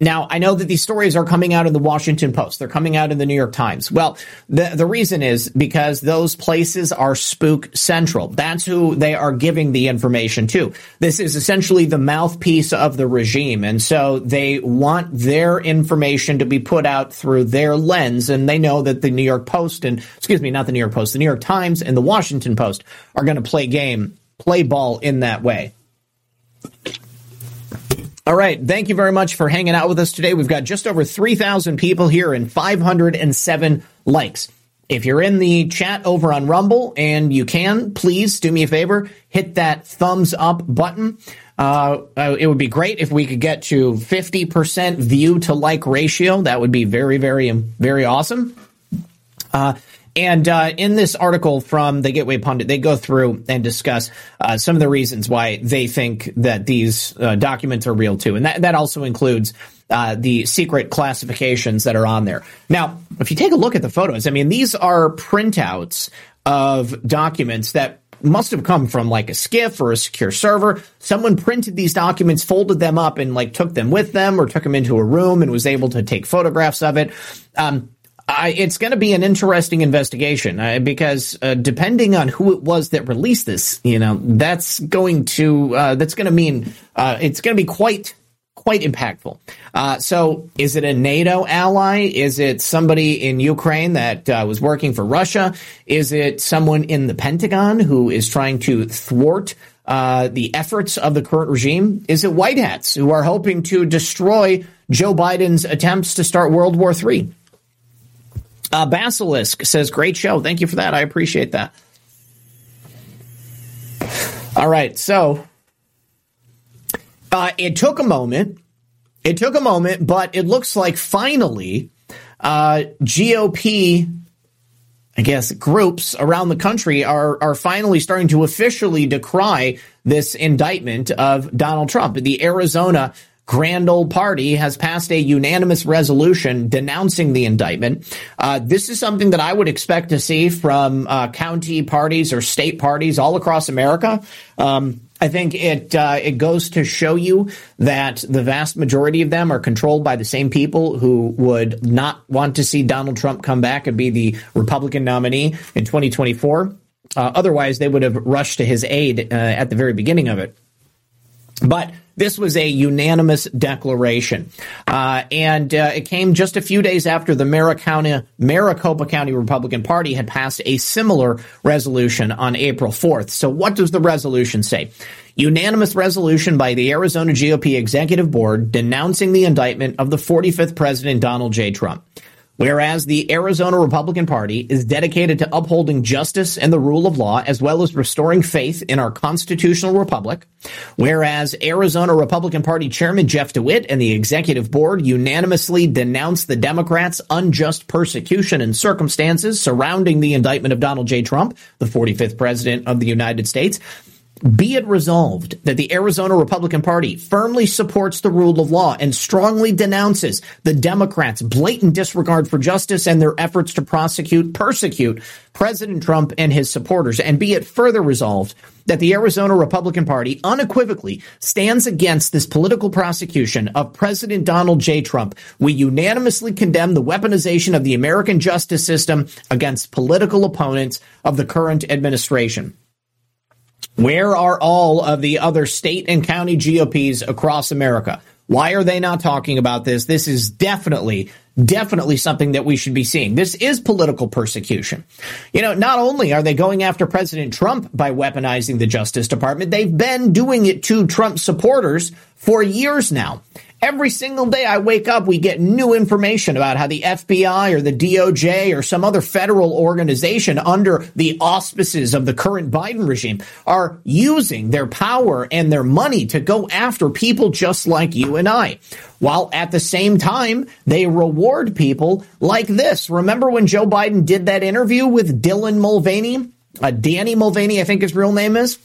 Now, I know that these stories are coming out in the Washington Post. They're coming out in the New York Times. Well, the reason is because those places are spook central. That's who they are giving the information to. This is essentially the mouthpiece of the regime. And so they want their information to be put out through their lens. And they know that the New York Post and, excuse me, not the New York Post, the New York Times and the Washington Post are going to play ball in that way. All right. Thank you very much for hanging out with us today. We've got just over 3,000 people here and 507 likes. If you're in the chat over on Rumble and you can, please do me a favor, hit that thumbs up button. It would be great if we could get to 50% view to like ratio. That would be very, very, very awesome. And in this article from the Gateway Pundit, they go through and discuss some of the reasons why they think that these documents are real, too. And that also includes the secret classifications that are on there. Now, if you take a look at the photos, I mean, these are printouts of documents that must have come from like a skiff or a secure server. Someone printed these documents, folded them up and like took them with them or took them into a room and was able to take photographs of it. It's going to be an interesting investigation because depending on who it was that released this, you know, that's going to mean it's going to be quite impactful. So is it a NATO ally? Is it somebody in Ukraine that was working for Russia? Is it someone in the Pentagon who is trying to thwart the efforts of the current regime? Is it white hats who are hoping to destroy Joe Biden's attempts to start World War III? Basilisk says, great show. Thank you for that. I appreciate that. All right. So it took a moment. But it looks like finally GOP, I guess, groups around the country are finally starting to officially decry this indictment of Donald Trump. The Arizona Grand Old Party has passed a unanimous resolution denouncing the indictment. This is something that I would expect to see from county parties or state parties all across America. I think it goes to show you that the vast majority of them are controlled by the same people who would not want to see Donald Trump come back and be the Republican nominee in 2024. Otherwise, they would have rushed to his aid at the very beginning of it. But this was a unanimous declaration, and it came just a few days after the Maricopa County Republican Party had passed a similar resolution on April 4th. So what does the resolution say? Unanimous resolution by the Arizona GOP Executive Board denouncing the indictment of the 45th President Donald J. Trump. Whereas the Arizona Republican Party is dedicated to upholding justice and the rule of law, as well as restoring faith in our constitutional republic. Whereas Arizona Republican Party Chairman Jeff DeWitt and the executive board unanimously denounced the Democrats' unjust persecution and circumstances surrounding the indictment of Donald J. Trump, the 45th president of the United States. Be it resolved that the Arizona Republican Party firmly supports the rule of law and strongly denounces the Democrats' blatant disregard for justice and their efforts to persecute President Trump and his supporters. And be it further resolved that the Arizona Republican Party unequivocally stands against this political prosecution of President Donald J. Trump. We unanimously condemn the weaponization of the American justice system against political opponents of the current administration. Where are all of the other state and county GOPs across America? Why are they not talking about this? This is definitely something that we should be seeing. This is political persecution. You know, not only are they going after President Trump by weaponizing the Justice Department, they've been doing it to Trump supporters for years now. Every single day I wake up, we get new information about how the FBI or the DOJ or some other federal organization under the auspices of the current Biden regime are using their power and their money to go after people just like you and I, while at the same time they reward people like this. Remember when Joe Biden did that interview with Dylan Mulvaney, Danny Mulvaney, I think his real name is?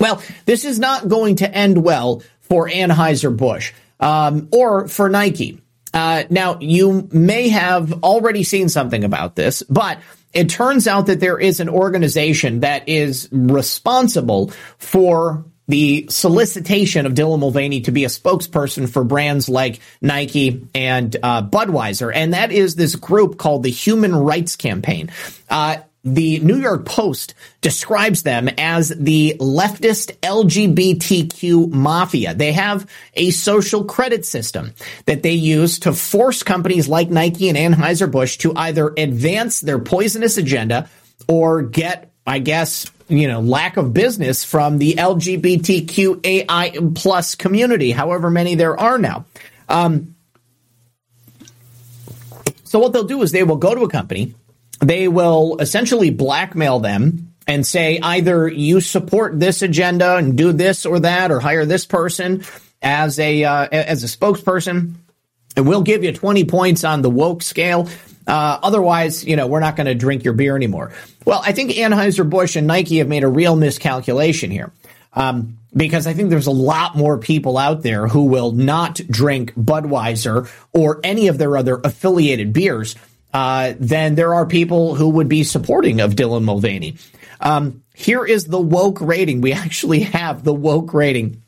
Well, this is not going to end well for Anheuser-Busch or for Nike. Now, you may have already seen something about this, but it turns out that there is an organization that is responsible for the solicitation of Dylan Mulvaney to be a spokesperson for brands like Nike and Budweiser, and that is this group called the Human Rights Campaign. The New York Post describes them as the leftist LGBTQ mafia. They have a social credit system that they use to force companies like Nike and Anheuser-Busch to either advance their poisonous agenda or get, I guess, you know, lack of business from the LGBTQAI plus community, however many there are now. So what they'll do is they will go to a company. they will essentially blackmail them and say either you support this agenda and do this or that or hire this person as a spokesperson, and we'll give you 20 points on the woke scale. Otherwise, we're not going to drink your beer anymore. Well, I think Anheuser-Busch and Nike have made a real miscalculation here, because I think there's a lot more people out there who will not drink Budweiser or any of their other affiliated beers than there are people who would be supporting of Dylan Mulvaney. Here is the woke rating. We actually have the woke rating.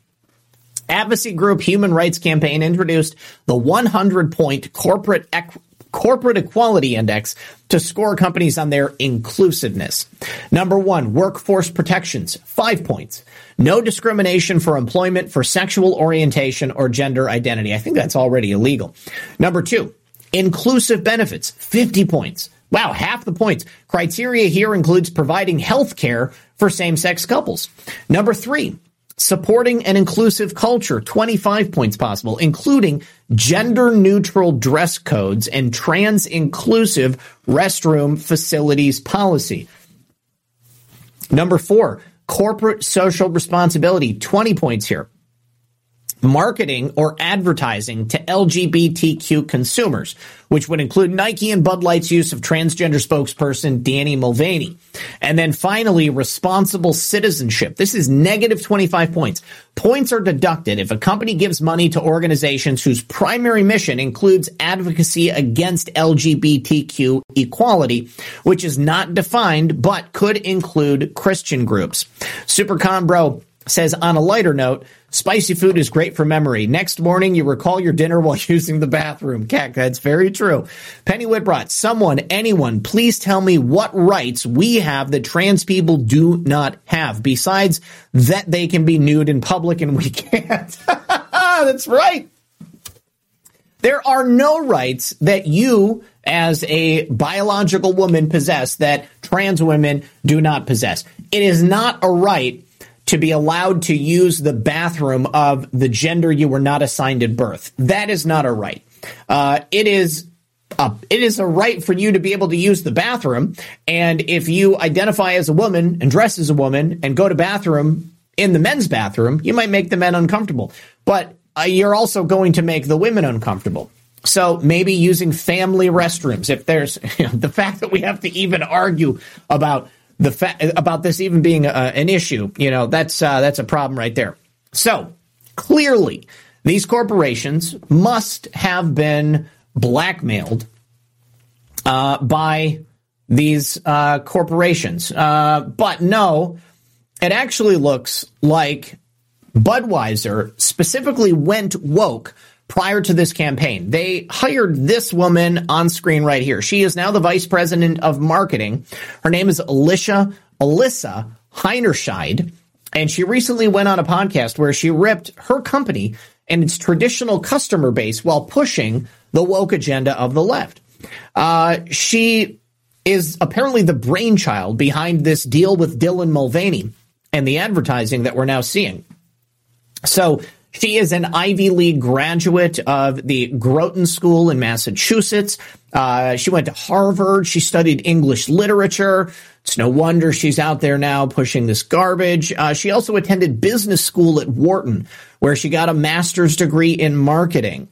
Advocacy group Human Rights Campaign introduced the 100-point Corporate Equality Index to score companies on their inclusiveness. Number one, workforce protections, 5 points. No discrimination for employment for sexual orientation or gender identity. I think that's already illegal. Number two, inclusive benefits, 50 points. Wow, half the points. Criteria here includes providing health care for same-sex couples. Number three, supporting an inclusive culture, 25 points possible, including gender-neutral dress codes and trans-inclusive restroom facilities policy. Number four, corporate social responsibility, 20 points here. Marketing or advertising to LGBTQ consumers, which would include Nike and Bud Light's use of transgender spokesperson Danny Mulvaney. And then finally, responsible citizenship. This is negative 25 points. Points are deducted if a company gives money to organizations whose primary mission includes advocacy against LGBTQ equality, which is not defined but could include Christian groups. Supercom Bro says, on a lighter note, spicy food is great for memory. Next morning, you recall your dinner while using the bathroom. Cack, that's very true. Penny Whitbrot, someone, anyone, please tell me what rights we have that trans people do not have, besides that they can be nude in public and we can't. That's right. There are no rights that you, as a biological woman, possess that trans women do not possess. It is not a right to be allowed to use the bathroom of the gender you were not assigned at birth. That is not a right. It is a right for you to be able to use the bathroom, and if you identify as a woman and dress as a woman and go to bathroom in the men's bathroom, you might make the men uncomfortable, but you're also going to make the women uncomfortable. So maybe using family restrooms, if there's the fact that we have to even argue about about this even being an issue, that's a problem right there. So clearly, these corporations must have been blackmailed by these corporations. But no, it actually looks like Budweiser specifically went woke prior to this campaign. They hired this woman on screen right here. She is now the vice president of marketing. Her name is Alyssa Heinerscheid, and she recently went on a podcast where she ripped her company and its traditional customer base while pushing the woke agenda of the left. She is apparently the brainchild behind this deal with Dylan Mulvaney and the advertising that we're now seeing. So she is an Ivy League graduate of the Groton School in Massachusetts. She went to Harvard. She studied English literature. It's no wonder she's out there now pushing this garbage. She also attended business school at Wharton, where she got a master's degree in marketing.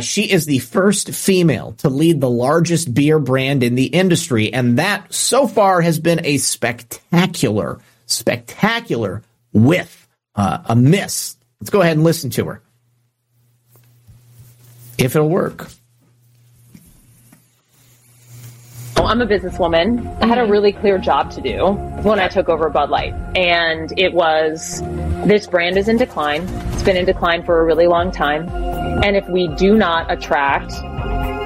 She is the first female to lead the largest beer brand in the industry, and that so far has been a spectacular whiff, a miss. Let's go ahead and listen to her, if it'll work. Well, I'm a businesswoman. I had a really clear job to do when I took over Bud Light. And it was, this brand is in decline. It's been in decline for a really long time. And if we do not attract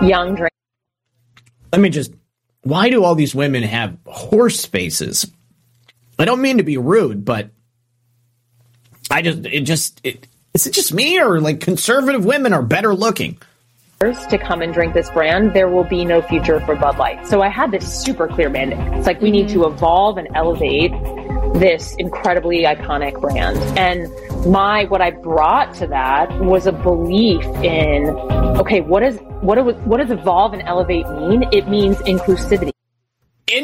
young drinkers. Let me just, why do all these women have horse faces? I don't mean to be rude, but is it just me, or like conservative women are better looking? To come and drink this brand, there will be no future for Bud Light. So I had this super clear mandate. It's like, we need to evolve and elevate this incredibly iconic brand. And what I brought to that was a belief in, okay, what does evolve and elevate mean? It means inclusivity.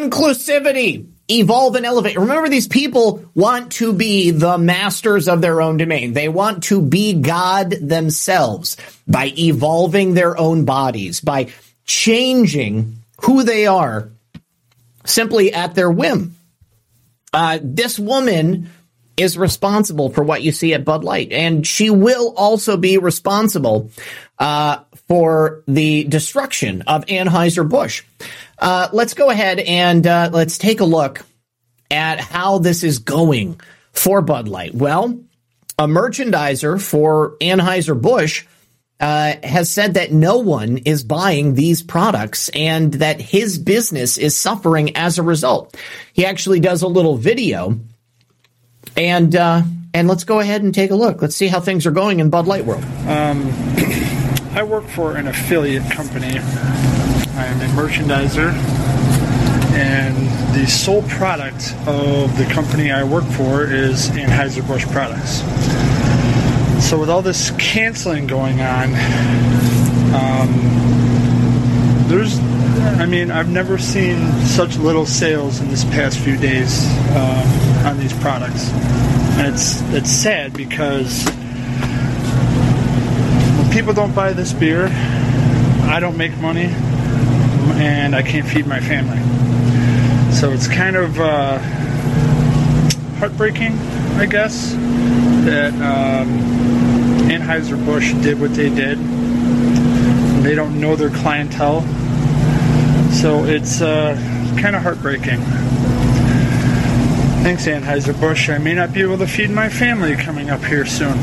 Inclusivity. Evolve and elevate. Remember, these people want to be the masters of their own domain. They want to be God themselves by evolving their own bodies, by changing who they are simply at their whim. This woman is responsible for what you see at Bud Light, and she will also be responsible for the destruction of Anheuser-Busch. Let's go ahead and let's take a look at how this is going for Bud Light. Well, a merchandiser for Anheuser-Busch has said that no one is buying these products and that his business is suffering as a result. He actually does a little video, and let's go ahead and take a look. Let's see how things are going in Bud Light world. I work for an affiliate company. I am a merchandiser, and the sole product of the company I work for is Anheuser-Busch products. So with all this canceling going on, I've never seen such little sales in this past few days on these products. And it's sad because when people don't buy this beer, I don't make money, and I can't feed my family. So it's kind of heartbreaking, I guess, that Anheuser-Busch did what they did. They don't know their clientele. So it's kind of heartbreaking. Thanks, Anheuser-Busch. I may not be able to feed my family coming up here soon.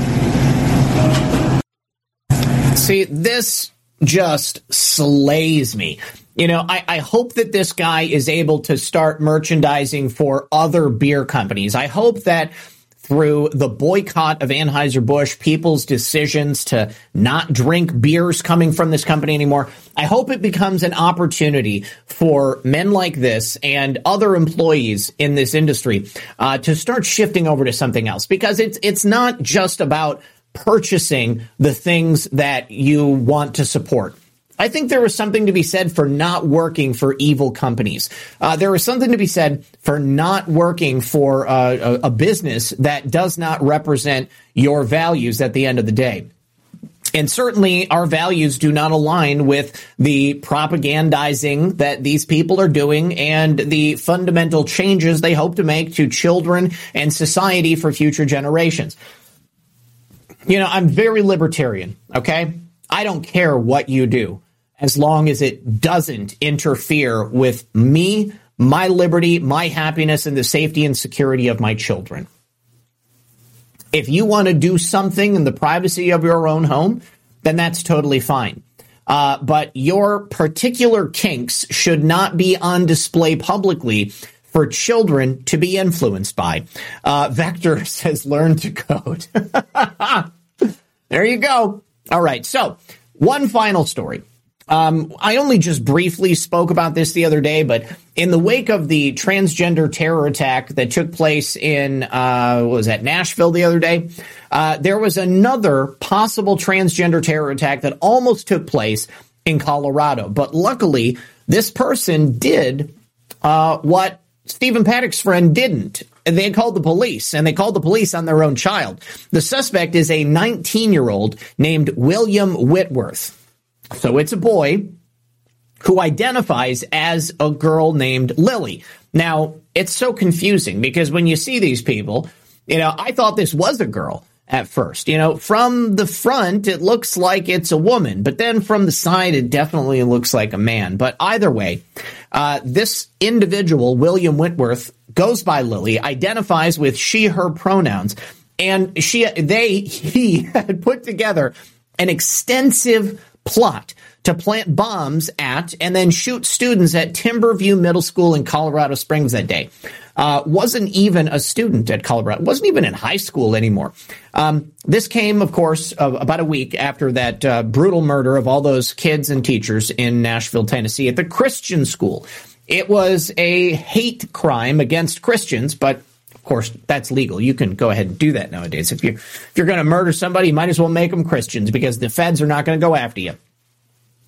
See, this just slays me. You know, I hope that this guy is able to start merchandising for other beer companies. I hope that through the boycott of Anheuser-Busch, people's decisions to not drink beers coming from this company anymore, I hope it becomes an opportunity for men like this and other employees in this industry to start shifting over to something else, because it's not just about purchasing the things that you want to support. I think there was something to be said for not working for evil companies. There was something to be said for not working for a business that does not represent your values at the end of the day. And certainly our values do not align with the propagandizing that these people are doing and the fundamental changes they hope to make to children and society for future generations. You know, I'm very libertarian, okay? I don't care what you do as long as it doesn't interfere with me, my liberty, my happiness, and the safety and security of my children. If you want to do something in the privacy of your own home, then that's totally fine. But your particular kinks should not be on display publicly for children to be influenced by. Vector says, learn to code. There you go. All right. So one final story. I only just briefly spoke about this the other day, but in the wake of the transgender terror attack that took place in Nashville the other day, there was another possible transgender terror attack that almost took place in Colorado. But luckily, this person did what Stephen Paddock's friend didn't. They called the police, and they called the police on their own child. The suspect is a 19-year-old named William Whitworth. So it's a boy who identifies as a girl named Lily. Now, it's so confusing because when you see these people, you know, I thought this was a girl at first. You know, from the front, it looks like it's a woman, but then from the side, it definitely looks like a man. But either way, this individual, William Whitworth, goes by Lily, identifies with she/her pronouns, and he had put together an extensive plot to plant bombs at and then shoot students at Timberview Middle School in Colorado Springs that day. Wasn't even a student at Colorado, wasn't even in high school anymore. This came, of course, about a week after that brutal murder of all those kids and teachers in Nashville, Tennessee, at the Christian school. It was a hate crime against Christians, but of course that's legal. You can go ahead and do that nowadays. If you're going to murder somebody, you might as well make them Christians because the feds are not going to go after you.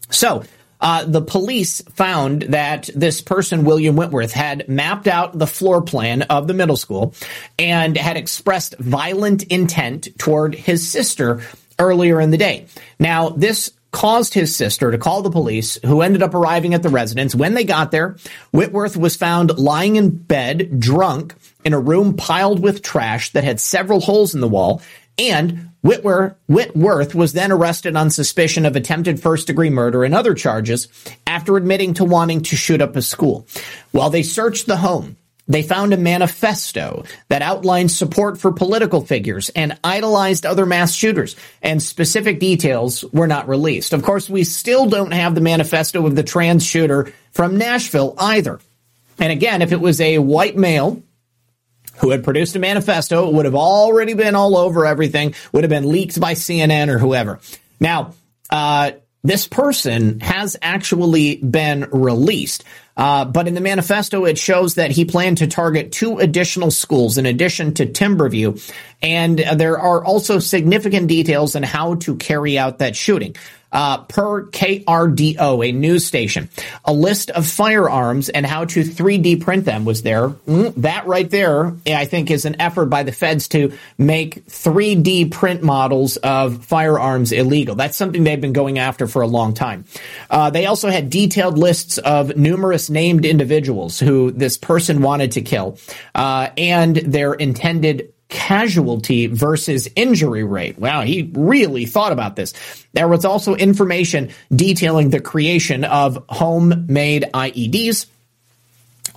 So The police found that this person, William Whitworth, had mapped out the floor plan of the middle school and had expressed violent intent toward his sister earlier in the day. Now, this caused his sister to call the police, who ended up arriving at the residence. When they got there, Whitworth was found lying in bed, drunk, in a room piled with trash that had several holes in the wall, and Whitworth was then arrested on suspicion of attempted first-degree murder and other charges after admitting to wanting to shoot up a school. While they searched the home, they found a manifesto that outlined support for political figures and idolized other mass shooters, and specific details were not released. Of course, we still don't have the manifesto of the trans shooter from Nashville either. And again, if it was a white male who had produced a manifesto, it would have already been all over everything, would have been leaked by CNN or whoever. Now, this person has actually been released. But in the manifesto, it shows that he planned to target two additional schools in addition to Timberview, and there are also significant details on how to carry out that shooting. Per KRDO, a news station, a list of firearms and how to 3D print them was there. That right there, I think, is an effort by the feds to make 3D print models of firearms illegal. That's something they've been going after for a long time. They also had detailed lists of numerous named individuals who this person wanted to kill, and their intended casualty versus injury rate. Wow, he really thought about this. There was also information detailing the creation of homemade IEDs.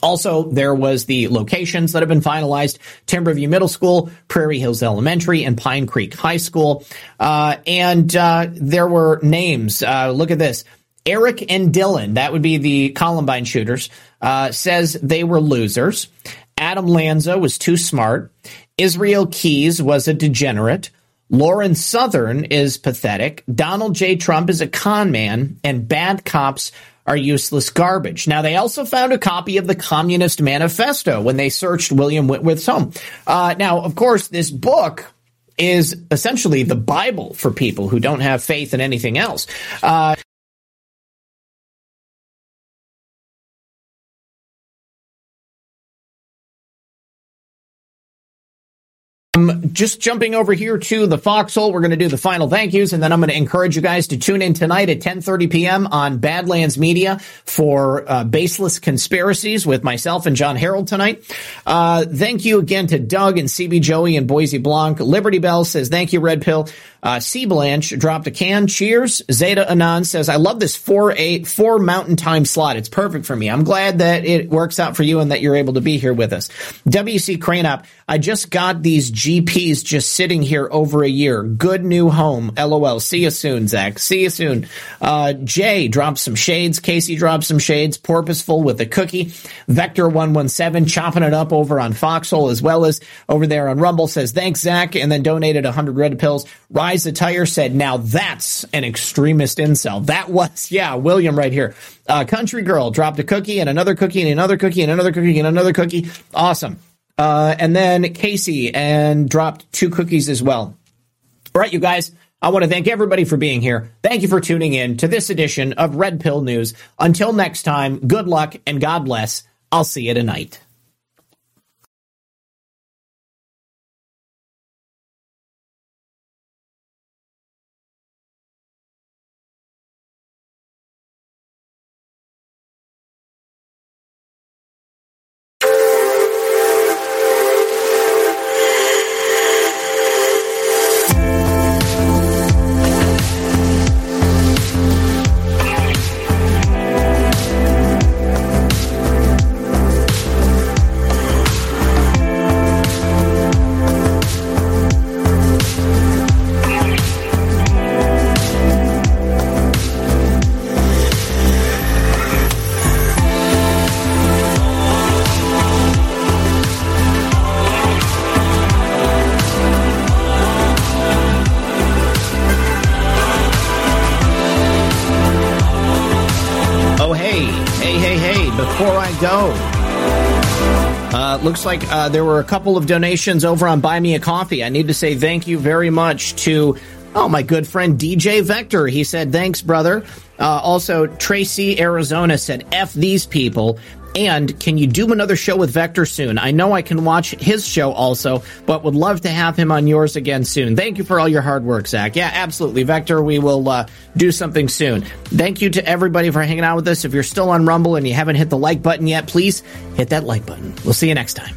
Also, there was the locations that have been finalized: Timberview Middle School, Prairie Hills Elementary, and Pine Creek High School. And there were names. Look at this. Eric and Dylan, that would be the Columbine shooters, says they were losers. Adam Lanza was too smart. Israel Keys was a degenerate. Lauren Southern is pathetic. Donald J. Trump is a con man, and bad cops are useless garbage. Now, they also found a copy of the Communist Manifesto when they searched William Whitworth's home. Now, of course, this book is essentially the Bible for people who don't have faith in anything else. Just jumping over here to the Foxhole, we're going to do the final thank yous, and then I'm going to encourage you guys to tune in tonight at 10:30 p.m. on Badlands Media for Baseless Conspiracies with myself and John Harold tonight. Thank you again to Doug and CB Joey and Boise Blanc. Liberty Bell says, thank you, Red Pill. C. Blanche dropped a can. Cheers. Zeta Anand says, I love this 4-8-4 mountain time slot. It's perfect for me. I'm glad that it works out for you and that you're able to be here with us. W.C. Cranop, I just got these GPs just sitting here over a year. Good new home. LOL. See you soon, Zach. See you soon. Jay dropped some shades. Casey dropped some shades. Porpoiseful with a cookie. Vector 117 chopping it up over on Foxhole as well as over there on Rumble says, thanks, Zach, and then donated 100 red pills. The tire said, now that's an extremist incel. That was, yeah, William right here. Country Girl dropped a cookie and another cookie and another cookie and another cookie and another cookie. Awesome. And then Casey and dropped 2 cookies as well. All right, you guys, I want to thank everybody for being here. Thank you for tuning in to this edition of Red Pill News. Until next time, good luck and God bless. I'll see you tonight. Looks like there were a couple of donations over on Buy Me a Coffee. I need to say thank you very much to Oh, my good friend DJ Vector. He said, thanks, brother. Also, Tracy, Arizona said, F these people. And can you do another show with Vector soon? I know I can watch his show also, but would love to have him on yours again soon. Thank you for all your hard work, Zach. Yeah, absolutely, Vector. We will do something soon. Thank you to everybody for hanging out with us. If you're still on Rumble and you haven't hit the like button yet, please hit that like button. We'll see you next time.